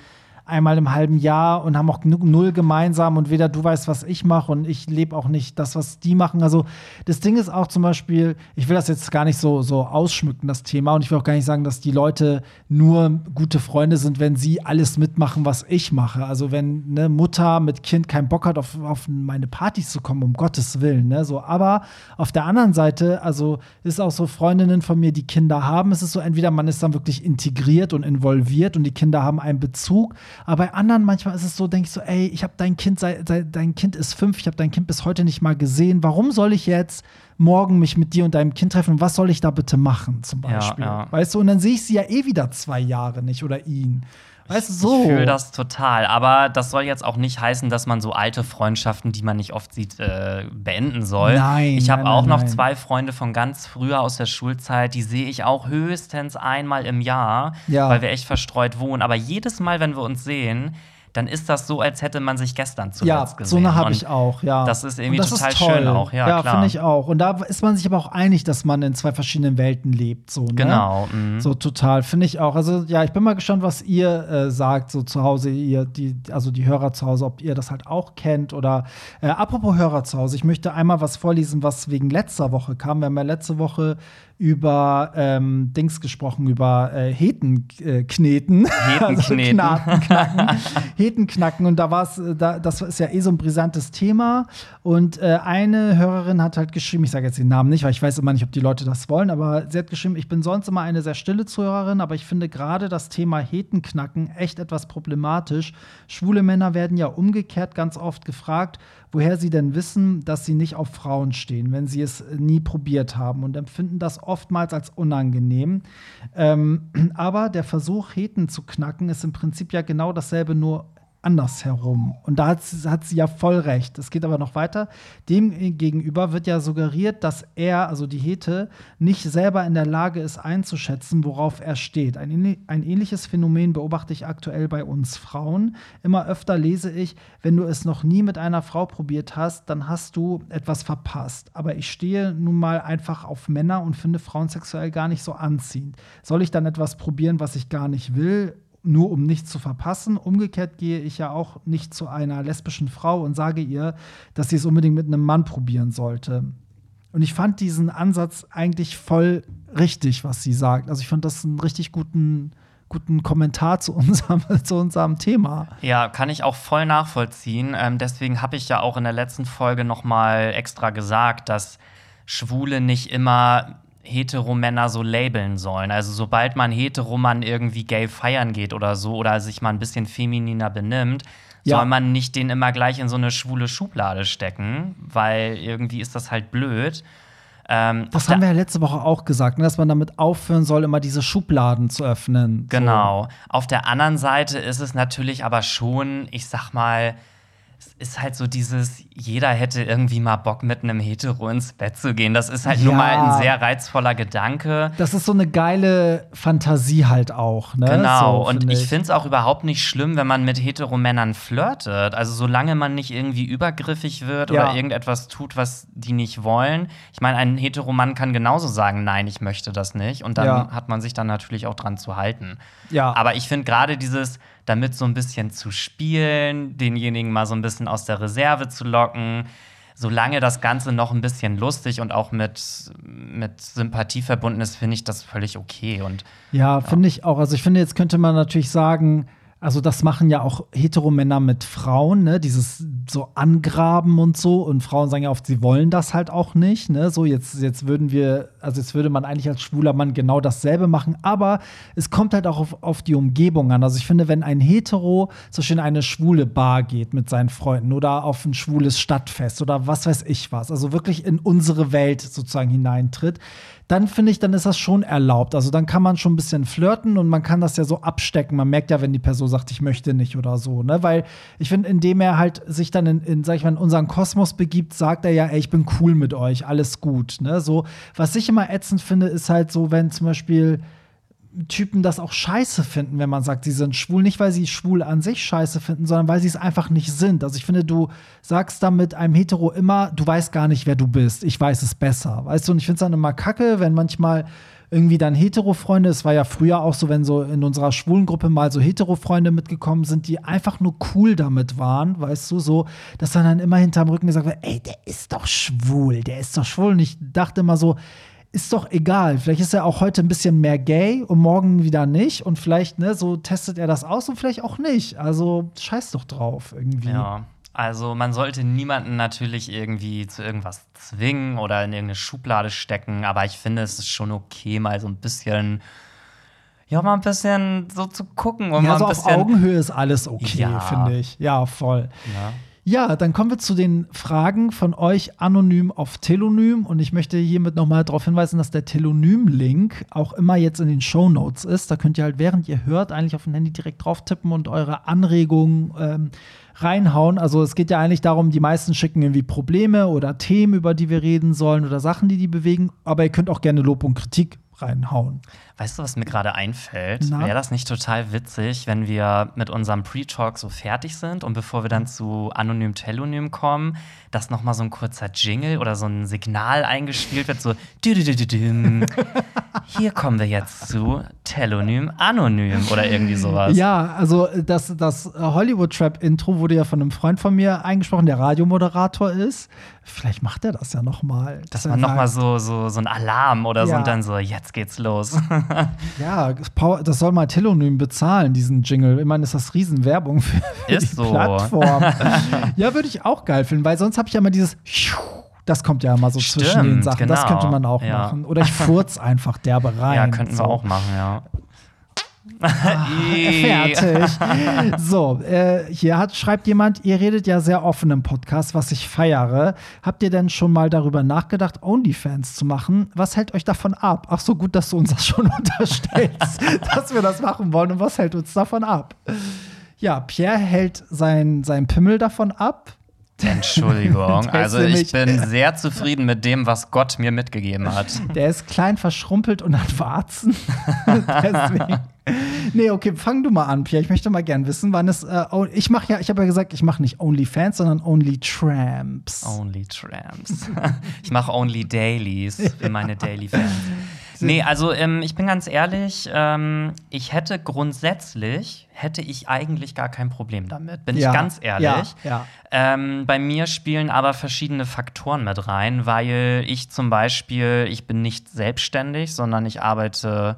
einmal im halben Jahr und haben auch null gemeinsam und weder du weißt, was ich mache und ich lebe auch nicht das, was die machen. Also das Ding ist auch zum Beispiel, ich will das jetzt gar nicht so, so ausschmücken, das Thema, und ich will auch gar nicht sagen, dass die Leute nur gute Freunde sind, wenn sie alles mitmachen, was ich mache. Also wenn eine Mutter mit Kind keinen Bock hat, auf, auf meine Partys zu kommen, um Gottes Willen, ne, so. Aber auf der anderen Seite, also ist auch so, Freundinnen von mir, die Kinder haben, es ist so, entweder man ist dann wirklich integriert und involviert und die Kinder haben einen Bezug. Aber bei anderen manchmal ist es so, denke ich so, ey, ich habe dein Kind, sei, sei, dein Kind ist fünf, ich habe dein Kind bis heute nicht mal gesehen. Warum soll ich jetzt morgen mich mit dir und deinem Kind treffen? Was soll ich da bitte machen, zum Beispiel? Ja, ja. Weißt du, und dann sehe ich sie ja eh wieder zwei Jahre nicht oder ihn. Weißt du, so. Ich fühle das total. Aber das soll jetzt auch nicht heißen, dass man so alte Freundschaften, die man nicht oft sieht, äh, beenden soll. Nein. Ich habe auch nein. noch zwei Freunde von ganz früher aus der Schulzeit, die sehe ich auch höchstens einmal im Jahr, ja. weil wir echt verstreut wohnen. Aber jedes Mal, wenn wir uns sehen, dann ist das so, als hätte man sich gestern zuletzt ja, gesehen. Ja, so eine habe ich auch, ja. Das ist irgendwie das total ist schön auch. Ja, ja, finde ich auch. Und da ist man sich aber auch einig, dass man in zwei verschiedenen Welten lebt. So, ne? Genau. Mhm. So total, finde ich auch. Also ja, ich bin mal gespannt, was ihr äh, sagt, so zu Hause, ihr, die, also die Hörer zu Hause, ob ihr das halt auch kennt. Oder äh, apropos Hörer zu Hause, ich möchte einmal was vorlesen, was wegen letzter Woche kam. Wir haben ja letzte Woche über ähm, Dings gesprochen, über äh, Hetenkneten. Hetenkneten. Also Hetenknacken. Und da war es, da, das ist ja eh so ein brisantes Thema. Und äh, eine Hörerin hat halt geschrieben, ich sage jetzt den Namen nicht, weil ich weiß immer nicht, ob die Leute das wollen, aber sie hat geschrieben, ich bin sonst immer eine sehr stille Zuhörerin, aber ich finde gerade das Thema Hetenknacken echt etwas problematisch. Schwule Männer werden ja umgekehrt ganz oft gefragt, woher sie denn wissen, dass sie nicht auf Frauen stehen, wenn sie es nie probiert haben, und empfinden das oftmals als unangenehm. Ähm, aber der Versuch, Heten zu knacken, ist im Prinzip ja genau dasselbe, nur andersherum. Und da hat, hat sie ja voll recht. Es geht aber noch weiter. Demgegenüber wird ja suggeriert, dass er, also die Hete, nicht selber in der Lage ist, einzuschätzen, worauf er steht. Ein, ein ähnliches Phänomen beobachte ich aktuell bei uns Frauen. Immer öfter lese ich, wenn du es noch nie mit einer Frau probiert hast, dann hast du etwas verpasst. Aber ich stehe nun mal einfach auf Männer und finde Frauen sexuell gar nicht so anziehend. Soll ich dann etwas probieren, was ich gar nicht will, nur um nichts zu verpassen? Umgekehrt gehe ich ja auch nicht zu einer lesbischen Frau und sage ihr, dass sie es unbedingt mit einem Mann probieren sollte. Und ich fand diesen Ansatz eigentlich voll richtig, was sie sagt. Also ich fand das einen richtig guten, guten Kommentar zu unserem, zu unserem Thema. Ja, kann ich auch voll nachvollziehen. Ähm, deswegen habe ich ja auch in der letzten Folge noch mal extra gesagt, dass Schwule nicht immer Heteromänner so labeln sollen. Also sobald man Heteromann irgendwie gay feiern geht oder so oder sich mal ein bisschen femininer benimmt, ja, soll man nicht den immer gleich in so eine schwule Schublade stecken, weil irgendwie ist das halt blöd. Ähm, das haben wir ja letzte Woche auch gesagt, ne, dass man damit aufhören soll, immer diese Schubladen zu öffnen. Genau. So. Auf der anderen Seite ist es natürlich aber schon, ich sag mal, es ist halt so dieses, jeder hätte irgendwie mal Bock, mit einem Hetero ins Bett zu gehen. Das ist halt ja. nur mal ein sehr reizvoller Gedanke. Das ist so eine geile Fantasie halt auch, ne? Genau, so, find und ich, ich finde es auch überhaupt nicht schlimm, wenn man mit Heteromännern flirtet. Also solange man nicht irgendwie übergriffig wird ja. oder irgendetwas tut, was die nicht wollen. Ich meine, ein Heteromann kann genauso sagen, nein, ich möchte das nicht. Und dann ja. hat man sich dann natürlich auch dran zu halten. Ja. Aber ich finde gerade dieses damit so ein bisschen zu spielen, denjenigen mal so ein bisschen aus der Reserve zu locken, solange das Ganze noch ein bisschen lustig und auch mit, mit Sympathie verbunden ist, finde ich das völlig okay. Und, ja, ja. finde ich auch. Also ich finde, jetzt könnte man natürlich sagen, also das machen ja auch Heteromänner mit Frauen, ne? Dieses so Angraben und so. Und Frauen sagen ja oft, sie wollen das halt auch nicht, ne? So, jetzt, jetzt würden wir, also jetzt würde man eigentlich als schwuler Mann genau dasselbe machen. Aber es kommt halt auch auf, auf die Umgebung an. Also ich finde, wenn ein Hetero zum Beispiel in eine schwule Bar geht mit seinen Freunden oder auf ein schwules Stadtfest oder was weiß ich was, also wirklich in unsere Welt sozusagen hineintritt, dann finde ich, dann ist das schon erlaubt. Also dann kann man schon ein bisschen flirten und man kann das ja so abstecken. Man merkt ja, wenn die Person sagt, ich möchte nicht oder so, ne? Weil ich finde, indem er halt sich dann in, in, sag ich mal, in unseren Kosmos begibt, sagt er ja, ey, ich bin cool mit euch, alles gut, ne? So, was ich immer ätzend finde, ist halt so, wenn zum Beispiel Typen das auch scheiße finden, wenn man sagt, sie sind schwul. Nicht, weil sie schwul an sich scheiße finden, sondern weil sie es einfach nicht sind. Also ich finde, du sagst dann mit einem Hetero immer, du weißt gar nicht, wer du bist. Ich weiß es besser. Weißt du, und ich finde es dann immer kacke, wenn manchmal irgendwie dann Hetero-Freunde, es war ja früher auch so, wenn so in unserer schwulen Gruppe mal so Hetero-Freunde mitgekommen sind, die einfach nur cool damit waren, weißt du, so, dass dann, dann immer hinterm Rücken gesagt wird, ey, der ist doch schwul, der ist doch schwul. Und ich dachte immer so, ist doch egal. Vielleicht ist er auch heute ein bisschen mehr gay und morgen wieder nicht. Und vielleicht, ne, so testet er das aus und vielleicht auch nicht. Also scheiß doch drauf irgendwie. Ja, also man sollte niemanden natürlich irgendwie zu irgendwas zwingen oder in irgendeine Schublade stecken. Aber ich finde, es ist schon okay, mal so ein bisschen ja, mal ein bisschen so zu gucken. Und ja, mal so ein bisschen auf Augenhöhe ist alles okay, ja. finde ich. Ja, voll. Ja. Ja, dann kommen wir zu den Fragen von euch anonym auf Tellonym. Und ich möchte hiermit nochmal darauf hinweisen, dass der Tellonym-Link auch immer jetzt in den Shownotes ist. Da könnt ihr halt, während ihr hört, eigentlich auf dem Handy direkt drauf tippen und eure Anregungen ähm, reinhauen. Also es geht ja eigentlich darum, die meisten schicken irgendwie Probleme oder Themen, über die wir reden sollen oder Sachen, die die bewegen. Aber ihr könnt auch gerne Lob und Kritik reinhauen. Weißt du, was mir gerade einfällt? Wäre das nicht total witzig, wenn wir mit unserem Pre-Talk so fertig sind und bevor wir dann zu Anonym Tellonym kommen, dass noch mal so ein kurzer Jingle oder so ein Signal eingespielt wird, so hier kommen wir jetzt zu Tellonym Anonym oder irgendwie sowas. Ja, also das, das Hollywood Tramp Intro wurde ja von einem Freund von mir eingesprochen, der Radiomoderator ist. Vielleicht macht er das ja noch mal. Dass man noch mal so, so, so ein Alarm oder ja. so und dann so, jetzt geht's los. Ja, das soll mal Tellonym bezahlen, diesen Jingle. Ich meine, ist das Riesenwerbung für ist die so. Plattform. Ja, würde ich auch geil finden, weil sonst habe ich ja immer dieses das kommt ja immer so Stimmt, zwischen den Sachen. Genau. Das könnte man auch ja. machen. Oder ich furz einfach derbe rein. Ja, könnten so. wir auch machen, ja. Ah, fertig. So, äh, hier hat, schreibt jemand, ihr redet ja sehr offen im Podcast, was ich feiere. Habt ihr denn schon mal darüber nachgedacht, OnlyFans zu machen? Was hält euch davon ab? Ach so, gut, dass du uns das schon unterstellst, dass wir das machen wollen. Und was hält uns davon ab? Ja, Pierre hält sein, sein Pimmel davon ab. Entschuldigung, also ich bin sehr zufrieden mit dem, was Gott mir mitgegeben hat. Der ist klein, verschrumpelt und hat Warzen. Deswegen. Nee, okay, fang du mal an, Pierre. Ich möchte mal gern wissen, wann es äh, ich mache ja, ich habe ja gesagt, ich mache nicht OnlyFans, sondern Only Tramps. Only Tramps. Ich mache Only Dailies für meine Daily Fans. Nee, also ähm, ich bin ganz ehrlich, ähm, ich hätte grundsätzlich, hätte ich eigentlich gar kein Problem damit, bin ja. ich ganz ehrlich. Ja. Ja. Ähm, bei mir spielen aber verschiedene Faktoren mit rein, weil ich zum Beispiel, ich bin nicht selbstständig, sondern ich arbeite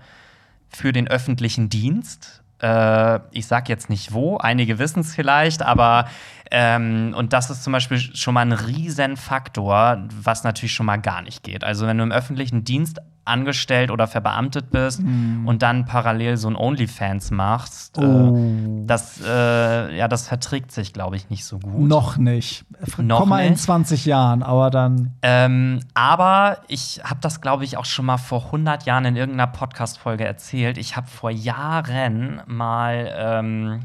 für den öffentlichen Dienst. Äh, ich sag jetzt nicht wo, einige wissen es vielleicht, aber ähm, und das ist zum Beispiel schon mal ein Riesenfaktor, was natürlich schon mal gar nicht geht. Also wenn du im öffentlichen Dienst angestellt oder verbeamtet bist mm. und dann parallel so ein OnlyFans machst, oh. äh, das, äh, ja, das verträgt sich, glaube ich, nicht so gut. Noch nicht. Noch Komm mal nicht. In zwanzig Jahren, aber dann ähm, aber ich habe das, glaube ich, auch schon mal vor hundert Jahren in irgendeiner Podcast-Folge erzählt. Ich habe vor Jahren mal ähm,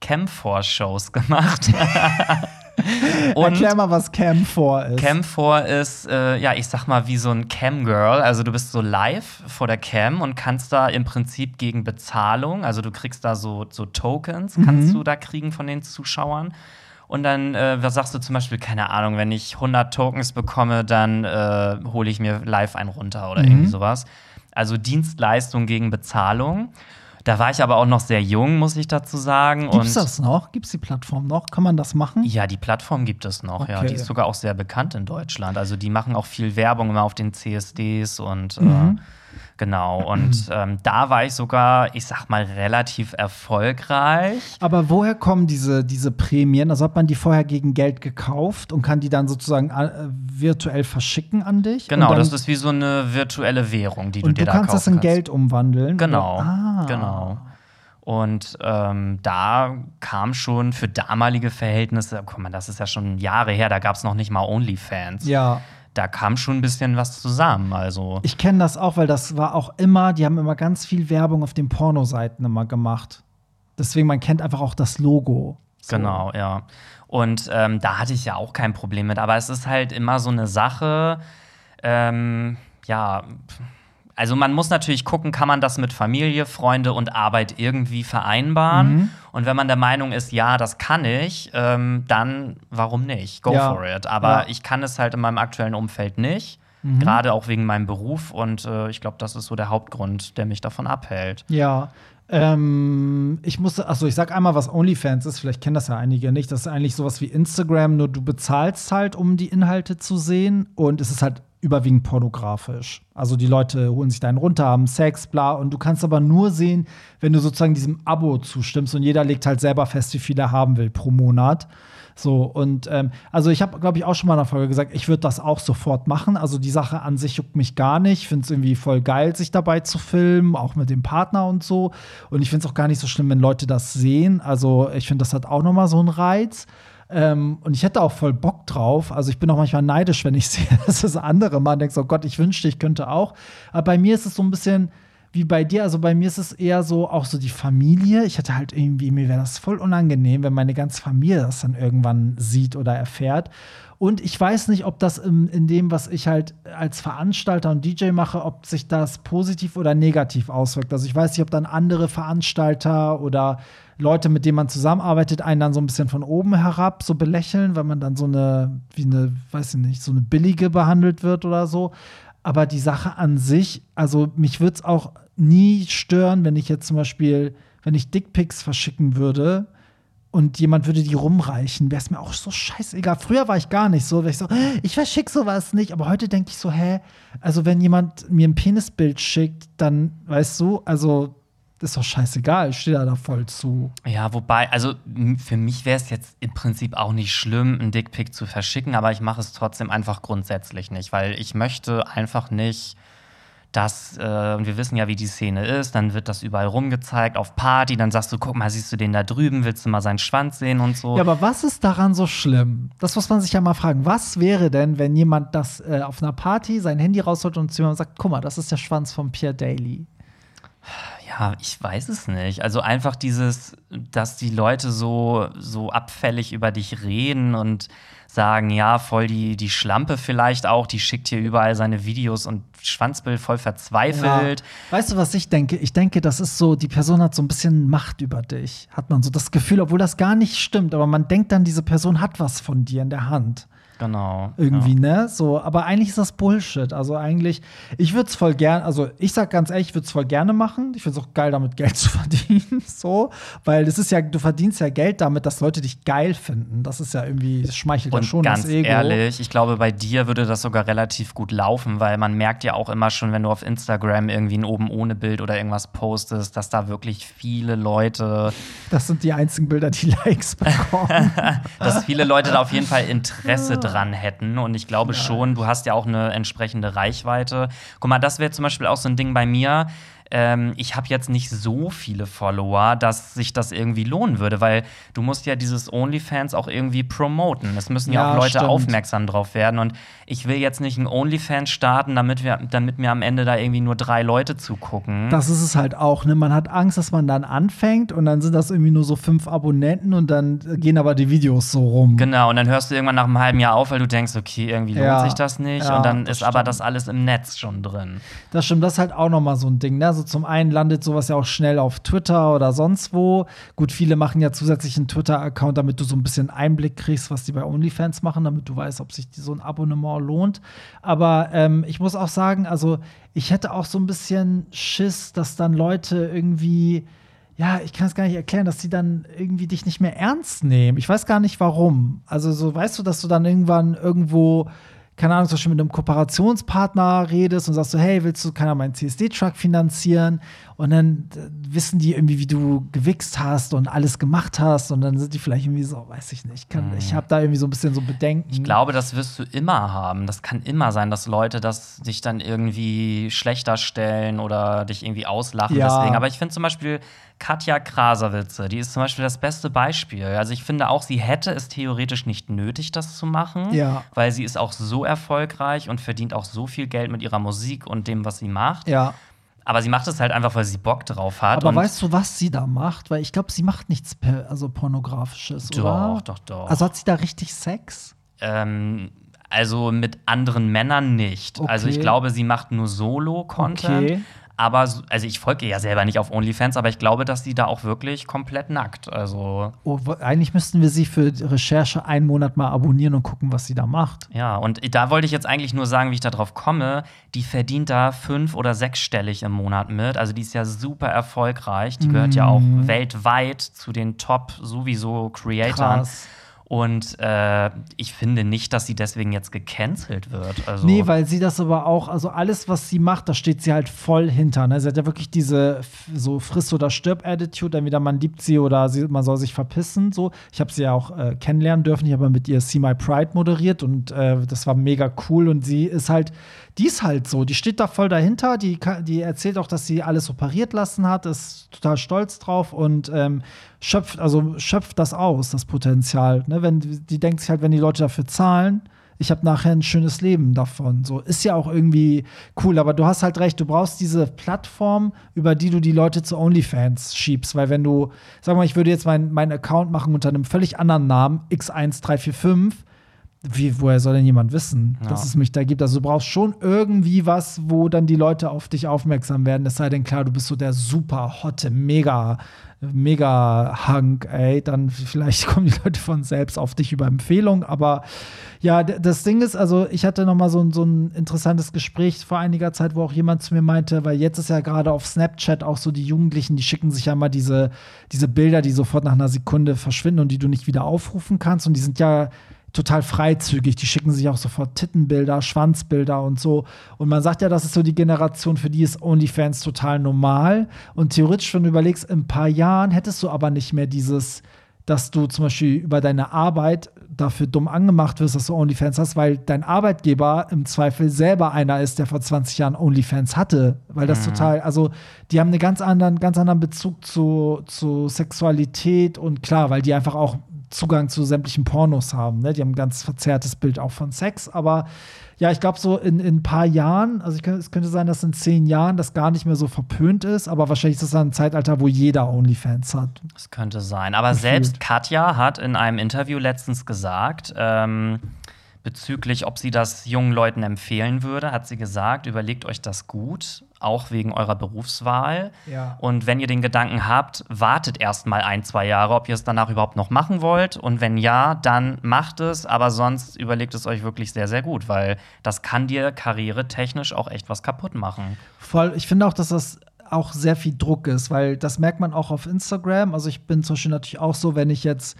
Cam four Shows gemacht. Und erklär mal, was Cam four ist. Cam four ist, äh, ja, ich sag mal, wie so ein Cam-Girl. Also du bist so live vor der Cam und kannst da im Prinzip gegen Bezahlung, also du kriegst da so, so Tokens, mhm. kannst du da kriegen von den Zuschauern. Und dann äh, was sagst du zum Beispiel, keine Ahnung, wenn ich hundert Tokens bekomme, dann äh, hole ich mir live einen runter oder mhm. irgendwie sowas. Also Dienstleistung gegen Bezahlung. Da war ich aber auch noch sehr jung, muss ich dazu sagen. Gibt's das noch? Gibt's die Plattform noch? Kann man das machen? Ja, die Plattform gibt es noch, okay. ja. Die ist sogar auch sehr bekannt in Deutschland. Also die machen auch viel Werbung immer auf den C S Ds und mhm. äh, genau. Und ähm, da war ich sogar, ich sag mal, relativ erfolgreich. Aber woher kommen diese, diese Prämien? Also hat man die vorher gegen Geld gekauft und kann die dann sozusagen virtuell verschicken an dich? Genau, das ist wie so eine virtuelle Währung, die du dir da kaufen kannst. Du kannst das in Geld umwandeln? Genau, ah. genau. Und ähm, da kam schon für damalige Verhältnisse, guck mal, das ist ja schon Jahre her, da gab es noch nicht mal OnlyFans. Ja. Da kam schon ein bisschen was zusammen, also. Ich kenne das auch, weil das war auch immer, die haben immer ganz viel Werbung auf den Pornoseiten immer gemacht. Deswegen, man kennt einfach auch das Logo. So. Genau, ja. Und ähm, da hatte ich ja auch kein Problem mit, aber es ist halt immer so eine Sache, ähm, ja. Also man muss natürlich gucken, kann man das mit Familie, Freunde und Arbeit irgendwie vereinbaren? Mhm. Und wenn man der Meinung ist, ja, das kann ich, ähm, dann warum nicht? Go ja. for it. Aber ja. ich kann es halt in meinem aktuellen Umfeld nicht. Mhm. Gerade auch wegen meinem Beruf. Und äh, ich glaube, das ist so der Hauptgrund, der mich davon abhält. Ja. Ähm, ich musste, achso, ich sag einmal, was OnlyFans ist. Vielleicht kennen das ja einige nicht. Das ist eigentlich sowas wie Instagram, nur du bezahlst halt, um die Inhalte zu sehen. Und es ist halt überwiegend pornografisch. Also die Leute holen sich deinen runter, haben Sex, bla. Und du kannst aber nur sehen, wenn du sozusagen diesem Abo zustimmst. Und jeder legt halt selber fest, wie viel er haben will pro Monat. So, und ähm, also ich habe, glaube ich, auch schon mal in der Folge gesagt, ich würde das auch sofort machen. Also die Sache an sich juckt mich gar nicht. Ich finde es irgendwie voll geil, sich dabei zu filmen, auch mit dem Partner und so. Und ich finde es auch gar nicht so schlimm, wenn Leute das sehen. Also ich finde, das hat auch noch mal so einen Reiz. Ähm, und ich hätte auch voll Bock drauf. Also ich bin auch manchmal neidisch, wenn ich sehe, dass das andere machen. Denkst, oh Gott, ich wünschte, ich könnte auch. Aber bei mir ist es so ein bisschen wie bei dir. Also bei mir ist es eher so, auch so die Familie. Ich hätte halt irgendwie, mir wäre das voll unangenehm, wenn meine ganze Familie das dann irgendwann sieht oder erfährt. Und ich weiß nicht, ob das in, in dem, was ich halt als Veranstalter und D J mache, ob sich das positiv oder negativ auswirkt. Also ich weiß nicht, ob dann andere Veranstalter oder Leute, mit denen man zusammenarbeitet, einen dann so ein bisschen von oben herab so belächeln, weil man dann so eine, wie eine, weiß ich nicht, so eine billige behandelt wird oder so. Aber die Sache an sich, also mich würde es auch nie stören, wenn ich jetzt zum Beispiel, wenn ich Dickpics verschicken würde und jemand würde die rumreichen, wäre es mir auch so scheißegal. Früher war ich gar nicht so, weil ich so, ich verschick sowas nicht. Aber heute denke ich so, hä, also wenn jemand mir ein Penisbild schickt, dann, weißt du, also ist doch scheißegal, ich stehe da, da voll zu. Ja, wobei, also für mich wäre es jetzt im Prinzip auch nicht schlimm, einen Dickpic zu verschicken, aber ich mache es trotzdem einfach grundsätzlich nicht, weil ich möchte einfach nicht, dass, äh, und wir wissen ja, wie die Szene ist, dann wird das überall rumgezeigt, auf Party, dann sagst du, guck mal, siehst du den da drüben, willst du mal seinen Schwanz sehen und so. Ja, aber was ist daran so schlimm? Das muss man sich ja mal fragen. Was wäre denn, wenn jemand das äh, auf einer Party sein Handy rausholt und zu jemandem sagt, guck mal, das ist der Schwanz von Pierre Daily? Ja, ich weiß es nicht. Also einfach dieses, dass die Leute so, so abfällig über dich reden und sagen, ja, voll die, die Schlampe vielleicht auch, die schickt hier überall seine Videos und Schwanzbild voll verzweifelt. Ja. Weißt du, was ich denke? Ich denke, das ist so, die Person hat so ein bisschen Macht über dich. Hat man so das Gefühl, obwohl das gar nicht stimmt, aber man denkt dann, diese Person hat was von dir in der Hand. Genau. Irgendwie, ja. ne? So, aber eigentlich ist das Bullshit. Also eigentlich, ich würde es voll gerne, also ich sag ganz ehrlich, ich würde es voll gerne machen. Ich finde es auch geil, damit Geld zu verdienen. So, weil es ist ja, du verdienst ja Geld damit, dass Leute dich geil finden. Das ist ja irgendwie, das schmeichelt ja schon das Ego. Und ganz ehrlich, ich glaube, bei dir würde das sogar relativ gut laufen, weil man merkt ja auch immer schon, wenn du auf Instagram irgendwie ein Oben-ohne-Bild oder irgendwas postest, dass da wirklich viele Leute Das sind die einzigen Bilder, die Likes bekommen. dass viele Leute da auf jeden Fall Interesse dran hätten. Und ich glaube ja. schon, du hast ja auch eine entsprechende Reichweite. Guck mal, das wäre zum Beispiel auch so ein Ding bei mir. Ähm, ich habe jetzt nicht so viele Follower, dass sich das irgendwie lohnen würde, weil du musst ja dieses OnlyFans auch irgendwie promoten. Es müssen ja, ja auch Leute stimmt. aufmerksam drauf werden. Und ich will jetzt nicht ein OnlyFans starten, damit, wir, damit mir am Ende da irgendwie nur drei Leute zugucken. Das ist es halt auch, ne? Man hat Angst, dass man dann anfängt und dann sind das irgendwie nur so fünf Abonnenten und dann gehen aber die Videos so rum. Genau, und dann hörst du irgendwann nach einem halben Jahr auf, weil du denkst, okay, irgendwie lohnt ja, sich das nicht. Ja, und dann ist stimmt. aber das alles im Netz schon drin. Das stimmt, das ist halt auch noch mal so ein Ding, ne? Also zum einen landet sowas ja auch schnell auf Twitter oder sonst wo. Gut, viele machen ja zusätzlich einen Twitter-Account, damit du so ein bisschen Einblick kriegst, was die bei OnlyFans machen, damit du weißt, ob sich so ein Abonnement lohnt. Aber ähm, ich muss auch sagen, also ich hätte auch so ein bisschen Schiss, dass dann Leute irgendwie ja, ich kann es gar nicht erklären, dass die dann irgendwie dich nicht mehr ernst nehmen. Ich weiß gar nicht, warum. Also so weißt du, dass du dann irgendwann irgendwo keine Ahnung, zum Beispiel mit einem Kooperationspartner redest und sagst so, hey, willst du, kann er meinen C S D-Truck finanzieren? Und dann äh, wissen die irgendwie, wie du gewichst hast und alles gemacht hast. Und dann sind die vielleicht irgendwie so, weiß ich nicht, kann, hm. ich habe da irgendwie so ein bisschen so Bedenken. Ich glaube, das wirst du immer haben. Das kann immer sein, dass Leute das dich dann irgendwie schlechter stellen oder dich irgendwie auslachen. Ja. Deswegen. Aber ich finde zum Beispiel Katja Krasavice, die ist zum Beispiel das beste Beispiel. Also ich finde auch, sie hätte es theoretisch nicht nötig, das zu machen, ja. weil sie ist auch so erfolgreich und verdient auch so viel Geld mit ihrer Musik und dem, was sie macht. Ja. Aber sie macht es halt einfach, weil sie Bock drauf hat. Aber und weißt du, was sie da macht? Weil ich glaube, sie macht nichts per- also Pornografisches, doch, oder? Doch, doch, doch. Also hat sie da richtig Sex? Ähm Also mit anderen Männern nicht. Okay. Also ich glaube, sie macht nur Solo-Content. Okay. Aber, also ich folge ihr ja selber nicht auf OnlyFans, aber ich glaube, dass sie da auch wirklich komplett nackt. Also oh, eigentlich müssten wir sie für Recherche einen Monat mal abonnieren und gucken, was sie da macht. Ja, und da wollte ich jetzt eigentlich nur sagen, wie ich da drauf komme. Die verdient da fünf- oder sechsstellig im Monat mit. Also die ist ja super erfolgreich. Die gehört mm. ja auch weltweit zu den Top sowieso Creatoren. Krass. Und äh, ich finde nicht, dass sie deswegen jetzt gecancelt wird. Also nee, weil sie das aber auch, also alles, was sie macht, da steht sie halt voll hinter. Ne? Sie hat ja wirklich diese so Friss-oder-Stirb-Attitude, entweder man liebt sie oder sie, man soll sich verpissen. So. Ich habe sie ja auch äh, kennenlernen dürfen. Ich habe mit ihr See My Pride moderiert und äh, das war mega cool. Und sie ist halt, die ist halt so, die steht da voll dahinter. Die, die erzählt auch, dass sie alles operiert lassen hat, ist total stolz drauf und ähm, schöpft, also schöpft das aus, das Potenzial. Ne? Wenn, die denkt sich halt, wenn die Leute dafür zahlen, ich habe nachher ein schönes Leben davon. So ist ja auch irgendwie cool, aber du hast halt recht, du brauchst diese Plattform, über die du die Leute zu OnlyFans schiebst, weil wenn du, sag mal, ich würde jetzt meinen mein Account machen unter einem völlig anderen Namen, X eins drei vier fünf, wie, woher soll denn jemand wissen, ja. dass es mich da gibt? Also du brauchst schon irgendwie was, wo dann die Leute auf dich aufmerksam werden. Es sei denn, klar, du bist so der super hotte, mega, mega Hunk, ey. Dann vielleicht kommen die Leute von selbst auf dich über Empfehlung. Aber ja, d- das Ding ist, also ich hatte noch mal so, so ein interessantes Gespräch vor einiger Zeit, wo auch jemand zu mir meinte, weil jetzt ist ja gerade auf Snapchat auch so die Jugendlichen, die schicken sich ja mal diese, diese Bilder, die sofort nach einer Sekunde verschwinden und die du nicht wieder aufrufen kannst. Und die sind ja total freizügig. Die schicken sich auch sofort Tittenbilder, Schwanzbilder und so. Und man sagt ja, das ist so die Generation, für die ist OnlyFans total normal. Und theoretisch, wenn du überlegst, in ein paar Jahren hättest du aber nicht mehr dieses, dass du zum Beispiel über deine Arbeit dafür dumm angemacht wirst, dass du OnlyFans hast, weil dein Arbeitgeber im Zweifel selber einer ist, der vor zwanzig Jahren OnlyFans hatte. Weil das mhm. total, also die haben einen ganz anderen, ganz anderen Bezug zu, zu Sexualität und klar, weil die einfach auch Zugang zu sämtlichen Pornos haben. Ne? Die haben ein ganz verzerrtes Bild auch von Sex. Aber ja, ich glaube, so in, in ein paar Jahren, also ich könnte, es könnte sein, dass in zehn Jahren das gar nicht mehr so verpönt ist. Aber wahrscheinlich ist das dann ein Zeitalter, wo jeder OnlyFans hat. Das könnte sein. Aber gefühlt. Selbst Katja hat in einem Interview letztens gesagt, ähm, bezüglich, ob sie das jungen Leuten empfehlen würde, hat sie gesagt, überlegt euch das gut, auch wegen eurer Berufswahl. Ja. Und wenn ihr den Gedanken habt, wartet erst mal ein, zwei Jahre, ob ihr es danach überhaupt noch machen wollt. Und wenn ja, dann macht es. Aber sonst überlegt es euch wirklich sehr, sehr gut, weil das kann dir karrieretechnisch auch echt was kaputt machen. Voll. Ich finde auch, dass das auch sehr viel Druck ist, weil das merkt man auch auf Instagram. Also ich bin zum Beispiel natürlich auch so, wenn ich jetzt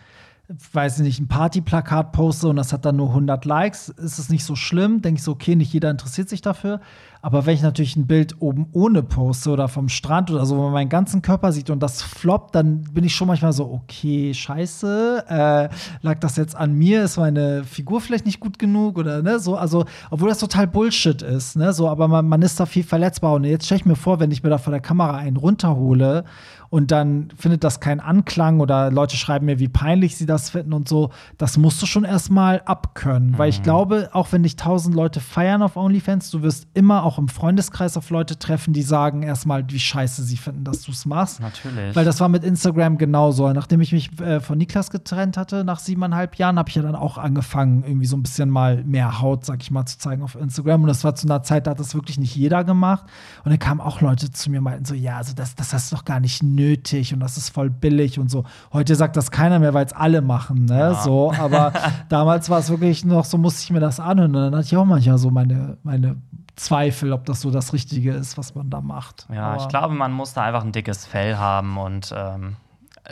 weiß ich nicht, ein Partyplakat poste und das hat dann nur hundert Likes, ist es nicht so schlimm, denke ich so, okay, nicht jeder interessiert sich dafür, aber wenn ich natürlich ein Bild oben ohne poste oder vom Strand oder so, wo man meinen ganzen Körper sieht und das floppt, dann bin ich schon manchmal so, okay, scheiße, äh, lag das jetzt an mir, ist meine Figur vielleicht nicht gut genug oder ne, so, also, obwohl das total Bullshit ist, ne, so, aber man, man ist da viel verletzbar und jetzt stelle ich mir vor, wenn ich mir da vor der Kamera einen runterhole und dann findet das keinen Anklang oder Leute schreiben mir, wie peinlich sie das finden und so. Das musst du schon erstmal abkönnen. Mhm. Weil ich glaube, auch wenn dich tausend Leute feiern auf OnlyFans, du wirst immer auch im Freundeskreis auf Leute treffen, die sagen erstmal, wie scheiße sie finden, dass du es machst. Natürlich. Weil das war mit Instagram genauso. Nachdem ich mich äh, von Niklas getrennt hatte, nach siebeneinhalb Jahren, habe ich ja dann auch angefangen, irgendwie so ein bisschen mal mehr Haut, sag ich mal, zu zeigen auf Instagram. Und das war zu einer Zeit, da hat das wirklich nicht jeder gemacht. Und dann kamen auch Leute zu mir und meinten so, ja, also das, das hast du doch gar nicht nötig. Nötig und das ist voll billig und so. Heute sagt das keiner mehr, weil es alle machen, ne? Ja. So, aber damals war es wirklich noch so, musste ich mir das anhören. Und dann hatte ich auch manchmal so meine, meine Zweifel, ob das so das Richtige ist, was man da macht. Ja, aber ich glaube, man muss da einfach ein dickes Fell haben und ähm,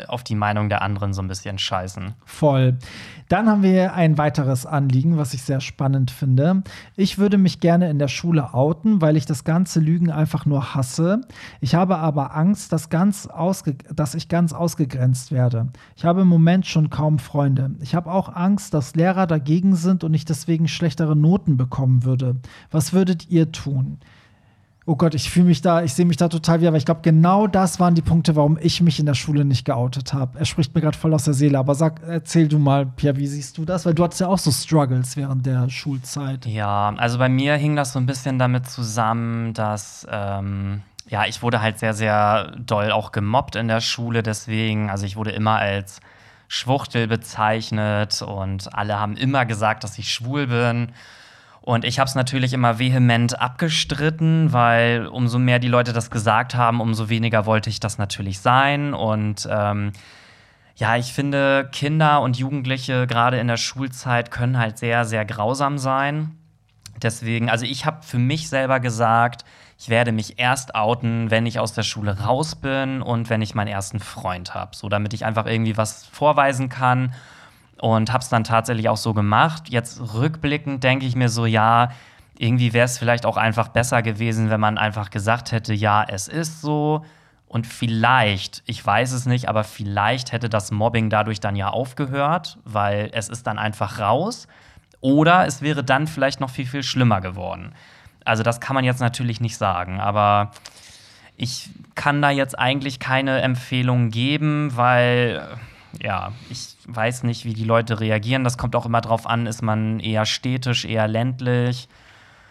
auf die Meinung der anderen so ein bisschen scheißen. Voll. Dann haben wir ein weiteres Anliegen, was ich sehr spannend finde. Ich würde mich gerne in der Schule outen, weil ich das ganze Lügen einfach nur hasse. Ich habe aber Angst, dass, ganz ausge- dass ich ganz ausgegrenzt werde. Ich habe im Moment schon kaum Freunde. Ich habe auch Angst, dass Lehrer dagegen sind und ich deswegen schlechtere Noten bekommen würde. Was würdet ihr tun? Oh Gott, ich fühle mich da, ich sehe mich da total wieder, weil ich glaube, genau das waren die Punkte, warum ich mich in der Schule nicht geoutet habe. Er spricht mir gerade voll aus der Seele, aber sag, erzähl du mal, Pierre, wie siehst du das? Weil du hattest ja auch so Struggles während der Schulzeit. Ja, also bei mir hing das so ein bisschen damit zusammen, dass ähm ja, ich wurde halt sehr, sehr doll auch gemobbt in der Schule, deswegen, also ich wurde immer als Schwuchtel bezeichnet und alle haben immer gesagt, dass ich schwul bin. Und ich habe es natürlich immer vehement abgestritten, weil umso mehr die Leute das gesagt haben, umso weniger wollte ich das natürlich sein. Und ähm, ja, ich finde, Kinder und Jugendliche gerade in der Schulzeit können halt sehr, sehr grausam sein. Deswegen, also ich habe für mich selber gesagt, ich werde mich erst outen, wenn ich aus der Schule raus bin und wenn ich meinen ersten Freund habe, so damit ich einfach irgendwie was vorweisen kann. Und hab's dann tatsächlich auch so gemacht. Jetzt rückblickend denke ich mir so, ja, irgendwie wäre es vielleicht auch einfach besser gewesen, wenn man einfach gesagt hätte, ja, es ist so. Und vielleicht, ich weiß es nicht, aber vielleicht hätte das Mobbing dadurch dann ja aufgehört, weil es ist dann einfach raus. Oder es wäre dann vielleicht noch viel, viel schlimmer geworden. Also das kann man jetzt natürlich nicht sagen, aber ich kann da jetzt eigentlich keine Empfehlung geben, weil ja, ich weiß nicht, wie die Leute reagieren. Das kommt auch immer drauf an, ist man eher städtisch, eher ländlich?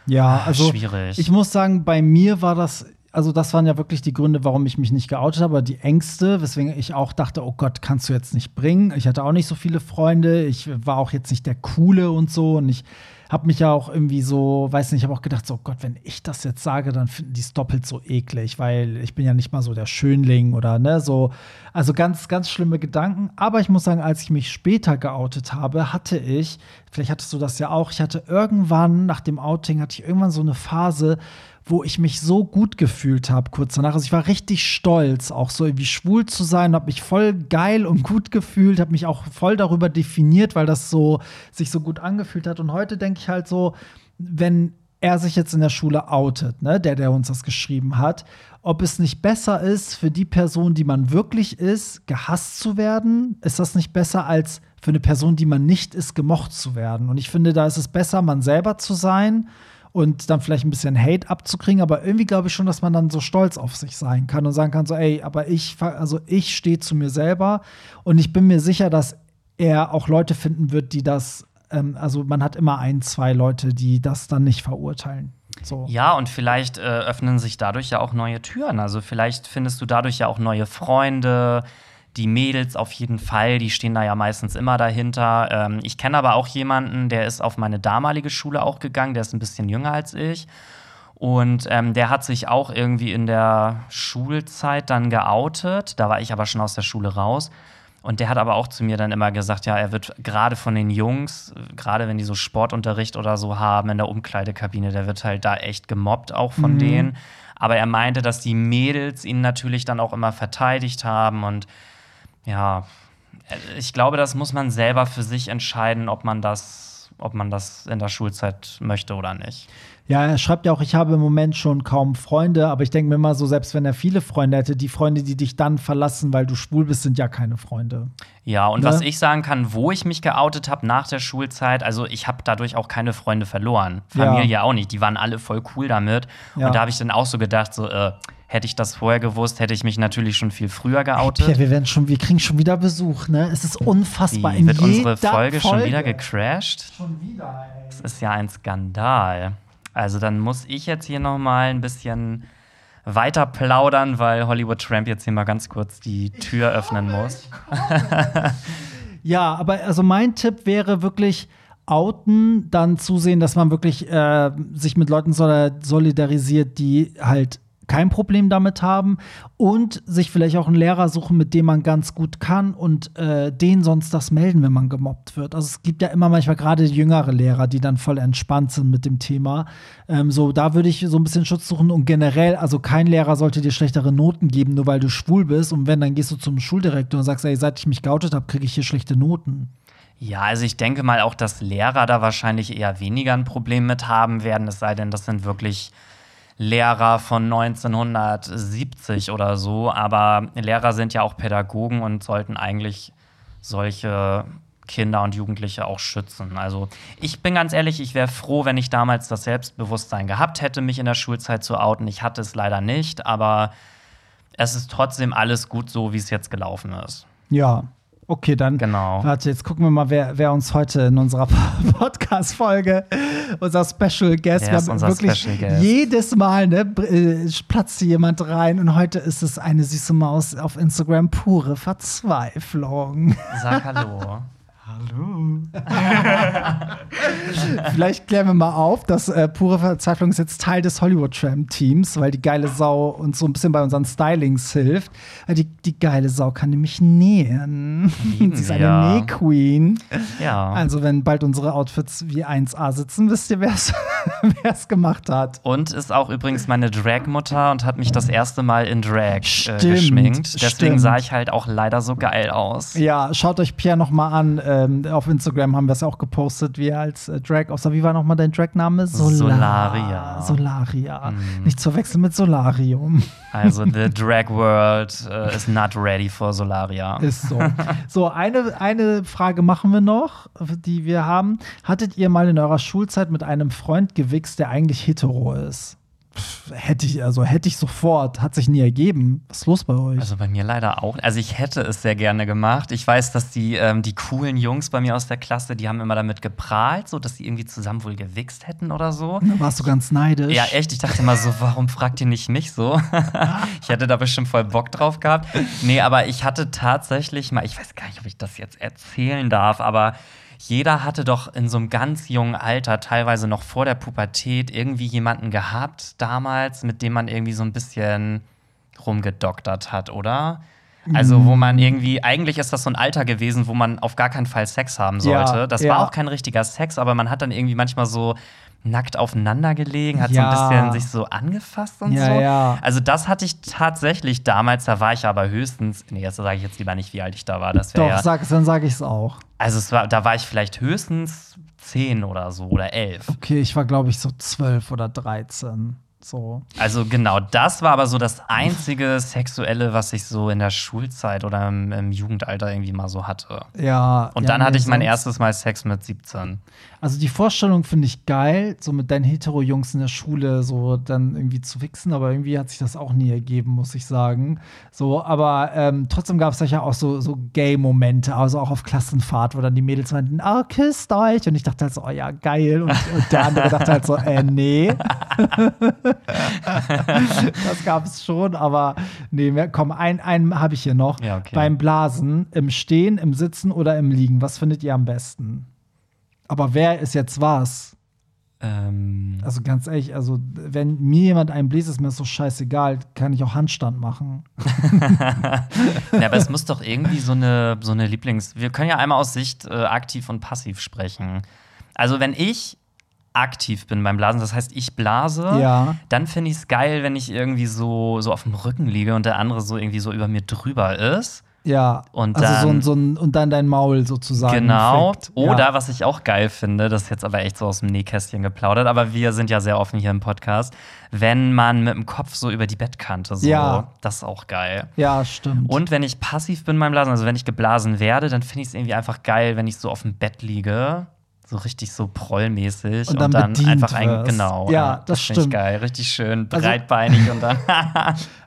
Ja, also schwierig. Ich muss sagen, bei mir war das, also das waren ja wirklich die Gründe, warum ich mich nicht geoutet habe, die Ängste, weswegen ich auch dachte, oh Gott, kannst du jetzt nicht bringen. Ich hatte auch nicht so viele Freunde, ich war auch jetzt nicht der Coole und so und ich habe mich ja auch irgendwie so, weiß nicht, ich habe auch gedacht, so Gott, wenn ich das jetzt sage, dann finden die es doppelt so eklig, weil ich bin ja nicht mal so der Schönling oder ne, so. Also ganz, ganz schlimme Gedanken. Aber ich muss sagen, als ich mich später geoutet habe, hatte ich, vielleicht hattest du das ja auch, ich hatte irgendwann, nach dem Outing, hatte ich irgendwann so eine Phase, wo ich mich so gut gefühlt habe kurz danach. Also ich war richtig stolz, auch so irgendwie schwul zu sein, habe mich voll geil und gut gefühlt, habe mich auch voll darüber definiert, weil das so sich so gut angefühlt hat. Und heute denke ich halt so, wenn er sich jetzt in der Schule outet, ne, der, der uns das geschrieben hat, ob es nicht besser ist, für die Person, die man wirklich ist, gehasst zu werden, ist das nicht besser als für eine Person, die man nicht ist, gemocht zu werden. Und ich finde, da ist es besser, man selber zu sein, und dann vielleicht ein bisschen Hate abzukriegen, aber irgendwie glaube ich schon, dass man dann so stolz auf sich sein kann und sagen kann so, ey, aber ich, also ich stehe zu mir selber und ich bin mir sicher, dass er auch Leute finden wird, die das, ähm, also man hat immer ein, zwei Leute, die das dann nicht verurteilen. So. Ja, und vielleicht äh, öffnen sich dadurch ja auch neue Türen. Also vielleicht findest du dadurch ja auch neue Freunde. Die Mädels auf jeden Fall, die stehen da ja meistens immer dahinter. Ähm, ich kenne aber auch jemanden, der ist auf meine damalige Schule auch gegangen, der ist ein bisschen jünger als ich. Und ähm, der hat sich auch irgendwie in der Schulzeit dann geoutet. Da war ich aber schon aus der Schule raus. Und der hat aber auch zu mir dann immer gesagt, ja, er wird gerade von den Jungs, gerade wenn die so Sportunterricht oder so haben in der Umkleidekabine, der wird halt da echt gemobbt auch von mhm. denen. Aber er meinte, dass die Mädels ihn natürlich dann auch immer verteidigt haben. Und ja, ich glaube, das muss man selber für sich entscheiden, ob man das, ob man das in der Schulzeit möchte oder nicht. Ja, er schreibt ja auch, ich habe im Moment schon kaum Freunde, aber ich denke mir immer so, selbst wenn er viele Freunde hätte, die Freunde, die dich dann verlassen, weil du schwul bist, sind ja keine Freunde. Ja, und ne? was ich sagen kann, wo ich mich geoutet habe nach der Schulzeit, also ich habe dadurch auch keine Freunde verloren. Familie ja. auch nicht, die waren alle voll cool damit. Ja. Und da habe ich dann auch so gedacht, so, äh, hätte ich das vorher gewusst, hätte ich mich natürlich schon viel früher geoutet. Hey, Pierre, wir werden schon, wir kriegen schon wieder Besuch, ne? Es ist unfassbar. Wie, wird in unsere Folge, Folge schon wieder gecrashed? Schon wieder, ey. Das ist ja ein Skandal. Also dann muss ich jetzt hier noch mal ein bisschen weiter plaudern, weil Hollywood Tramp jetzt hier mal ganz kurz die Tür ich öffnen komme, muss. Ja, aber also mein Tipp wäre wirklich outen, dann zusehen, dass man wirklich äh, sich mit Leuten solidarisiert, die halt kein Problem damit haben und sich vielleicht auch einen Lehrer suchen, mit dem man ganz gut kann und äh, den sonst das melden, wenn man gemobbt wird. Also es gibt ja immer manchmal gerade jüngere Lehrer, die dann voll entspannt sind mit dem Thema. Ähm, so, da würde ich so ein bisschen Schutz suchen und generell, also kein Lehrer sollte dir schlechtere Noten geben, nur weil du schwul bist, und wenn, dann gehst du zum Schuldirektor und sagst, ey, seit ich mich geoutet habe, kriege ich hier schlechte Noten. Ja, also ich denke mal auch, dass Lehrer da wahrscheinlich eher weniger ein Problem mit haben werden, es sei denn, das sind wirklich Lehrer von neunzehnhundertsiebzig oder so, aber Lehrer sind ja auch Pädagogen und sollten eigentlich solche Kinder und Jugendliche auch schützen. Also ich bin ganz ehrlich, ich wäre froh, wenn ich damals das Selbstbewusstsein gehabt hätte, mich in der Schulzeit zu outen. Ich hatte es leider nicht, aber es ist trotzdem alles gut so, wie es jetzt gelaufen ist. Ja. Okay, dann genau. Warte, jetzt gucken wir mal, wer, wer uns heute in unserer Podcast-Folge, unser Special Guest, wir haben wirklich jedes Mal, ne, platzt jemand rein und heute ist es eine süße Maus auf Instagram, pure Verzweiflung. Sag hallo. Hallo. Vielleicht klären wir mal auf, dass äh, pure Verzweiflung ist jetzt Teil des Hollywood Tramp Teams, weil die geile Sau uns so ein bisschen bei unseren Stylings hilft. Die, die geile Sau kann nämlich nähen. Lieben Sie ist eine ja. Näh-Queen. Ja. Also wenn bald unsere Outfits wie eins a sitzen, wisst ihr, wer es gemacht hat. Und ist auch übrigens meine Drag-Mutter und hat mich das erste Mal in Drag stimmt, äh, geschminkt. Deswegen stimmt. sah ich halt auch leider so geil aus. Ja, schaut euch Pierre noch mal an. Ähm, auf Instagram haben wir es auch gepostet, wie als äh, Drag aussah. Wie war nochmal dein Drag-Name? Solar- Solaria. Solaria. Mm. Nicht zu verwechseln mit Solarium. Also the Drag World uh, is not ready for Solaria. Ist so. So, eine, eine Frage machen wir noch, die wir haben. Hattet ihr mal in eurer Schulzeit mit einem Freund gewichst, der eigentlich hetero ist? Pff, hätte ich, also hätte ich sofort, hat sich nie ergeben. Was ist los bei euch? Also bei mir leider auch. Also ich hätte es sehr gerne gemacht. Ich weiß, dass die, ähm, die coolen Jungs bei mir aus der Klasse, die haben immer damit geprahlt, so dass sie irgendwie zusammen wohl gewichst hätten oder so. Da warst du ganz neidisch. Ja, echt. Ich dachte immer so, warum fragt ihr nicht mich so? Ich hätte da bestimmt voll Bock drauf gehabt. Nee, aber ich hatte tatsächlich mal, ich weiß gar nicht, ob ich das jetzt erzählen darf, aber jeder hatte doch in so einem ganz jungen Alter, teilweise noch vor der Pubertät, irgendwie jemanden gehabt damals, mit dem man irgendwie so ein bisschen rumgedoktert hat, oder? Mhm. Also wo man irgendwie, eigentlich ist das so ein Alter gewesen, wo man auf gar keinen Fall Sex haben sollte. Ja, das ja. war auch kein richtiger Sex, aber man hat dann irgendwie manchmal so nackt aufeinander gelegen, hat ja. so ein bisschen sich so angefasst und ja, so. Ja. Also das hatte ich tatsächlich damals, da war ich aber höchstens, nee, das sage ich jetzt lieber nicht, wie alt ich da war. Das wär Doch, ja, sag es, dann sage ich es auch. Also es war, da war ich vielleicht höchstens zehn oder so oder elf. Okay, ich war, glaube ich, so zwölf oder dreizehn. So. Also genau, das war aber so das einzige Sexuelle, was ich so in der Schulzeit oder im, im Jugendalter irgendwie mal so hatte. Ja. Und ja, dann nee, hatte ich mein erstes Mal Sex mit siebzehn. Also die Vorstellung finde ich geil, so mit deinen Hetero-Jungs in der Schule so dann irgendwie zu wichsen, aber irgendwie hat sich das auch nie ergeben, muss ich sagen. So, aber ähm, trotzdem gab es ja auch so, so Gay-Momente, also auch auf Klassenfahrt, wo dann die Mädels meinten, ah, oh, küsst euch. Und ich dachte halt so, oh ja, geil. Und, und der andere dachte halt so, äh, nee. Das gab es schon, aber nee, komm, einen, einen habe ich hier noch. Ja, okay. Beim Blasen, im Stehen, im Sitzen oder im Liegen, was findet ihr am besten? Aber wer ist jetzt was? Ähm. Also ganz ehrlich, also wenn mir jemand einen bläst, ist mir das so scheißegal, kann ich auch Handstand machen. Ja, aber es muss doch irgendwie so eine, so eine Lieblings... Wir können ja einmal aus Sicht äh, aktiv und passiv sprechen. Also wenn ich aktiv bin beim Blasen, das heißt, ich blase, ja. Dann finde ich es geil, wenn ich irgendwie so, so auf dem Rücken liege und der andere so irgendwie so über mir drüber ist. Ja, und dann, also so ein, so ein, und dann dein Maul sozusagen. Genau, fickt. Oder ja. Was ich auch geil finde, das ist jetzt aber echt so aus dem Nähkästchen geplaudert, aber wir sind ja sehr offen hier im Podcast, wenn man mit dem Kopf so über die Bettkante so, ja. Das ist auch geil. Ja, stimmt. Und wenn ich passiv bin beim Blasen, also wenn ich geblasen werde, dann finde ich es irgendwie einfach geil, wenn ich so auf dem Bett liege. So richtig so prollmäßig und dann, und dann einfach ein, genau. Ja, das, das stimmt. Geil, richtig schön, breitbeinig also, und dann.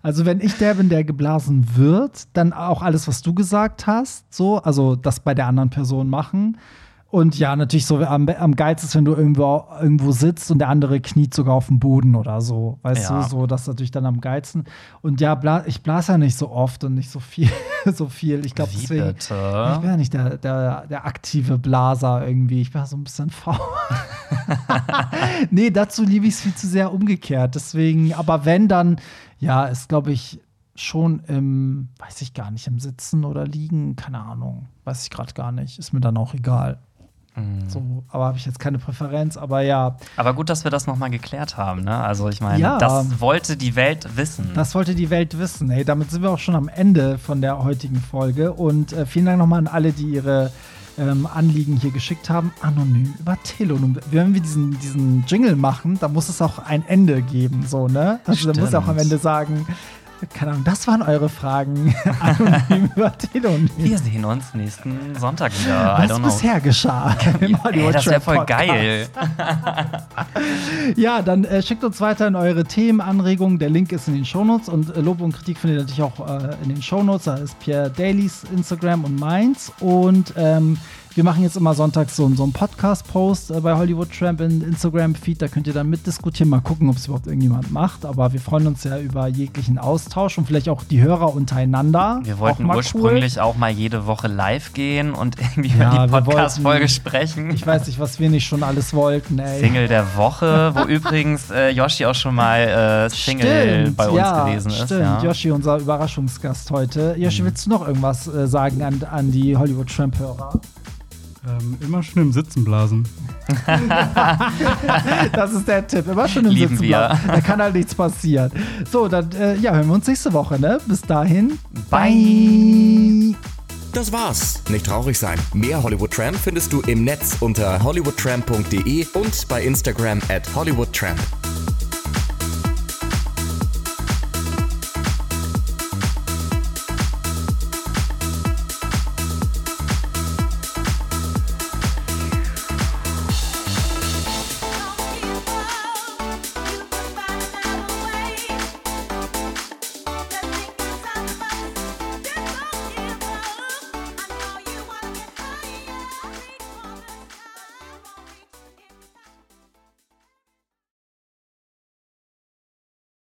Also wenn ich der bin, der geblasen wird, dann auch alles, was du gesagt hast, so, also das bei der anderen Person machen. Und ja, natürlich so am, am geilsten ist, wenn du irgendwo, irgendwo sitzt und der andere kniet sogar auf dem Boden oder so. Weißt ja. du, so, das ist natürlich dann am geilsten. Und ja, bla, ich blase ja nicht so oft und nicht so viel. so viel. Ich glaube, deswegen. Bitte? Ich bin ja nicht der, der, der aktive Blaser irgendwie. Ich bin ja so ein bisschen faul. Nee, dazu liebe ich es viel zu sehr umgekehrt. Deswegen, aber wenn dann, ja, ist, glaube ich, schon im, weiß ich gar nicht, im Sitzen oder Liegen, keine Ahnung. Weiß ich gerade gar nicht. Ist mir dann auch egal. So, aber habe ich jetzt keine Präferenz, aber ja. Aber gut, dass wir das nochmal geklärt haben, ne? Also ich meine, ja, das wollte die Welt wissen. Das wollte die Welt wissen, ey. Damit sind wir auch schon am Ende von der heutigen Folge. Und äh, vielen Dank nochmal an alle, die ihre ähm, Anliegen hier geschickt haben. Anonym über Tellonym. Wenn wir diesen, diesen Jingle machen, dann muss es auch ein Ende geben, so, ne? Also dann muss ich auch am Ende sagen, keine Ahnung, das waren eure Fragen. Anonym über Tellonym. Wir sehen uns nächsten Sonntag wieder. Was bisher geschah. Ey, das wäre voll geil. Ja, dann äh, schickt uns weiterhin eure Themen, Anregungen. Der Link ist in den Shownotes. Und äh, Lob und Kritik findet ihr natürlich auch äh, in den Shownotes. Da ist Pierre Dailys Instagram und meins. Und ähm, wir machen jetzt immer sonntags so, so einen Podcast-Post äh, bei Hollywood Tramp in Instagram-Feed. Da könnt ihr dann mitdiskutieren. Mal gucken, ob es überhaupt irgendjemand macht. Aber wir freuen uns ja über jeglichen Austausch und vielleicht auch die Hörer untereinander. Wir wollten auch ursprünglich cool. auch mal jede Woche live gehen und irgendwie ja, über die Podcast-Folge sprechen. Ich weiß nicht, was wir nicht schon alles wollten, ey. Single der Woche, wo übrigens äh, Yoshi auch schon mal äh, Single stimmt, bei uns ja, gewesen stimmt. ist. Ja, stimmt. Yoshi, unser Überraschungsgast heute. Yoshi, mhm. willst du noch irgendwas äh, sagen an, an die Hollywood Tramp-Hörer? Ähm, immer schön im Sitzen blasen. Das ist der Tipp. Immer schön im Lieben Sitzen blasen. Wir. Da kann halt nichts passieren. So, dann äh, ja, hören wir uns nächste Woche, ne? Bis dahin. Bye. Das war's. Nicht traurig sein. Mehr Hollywood Tramp findest du im Netz unter hollywood tramp punkt de und bei Instagram at hollywood tramp.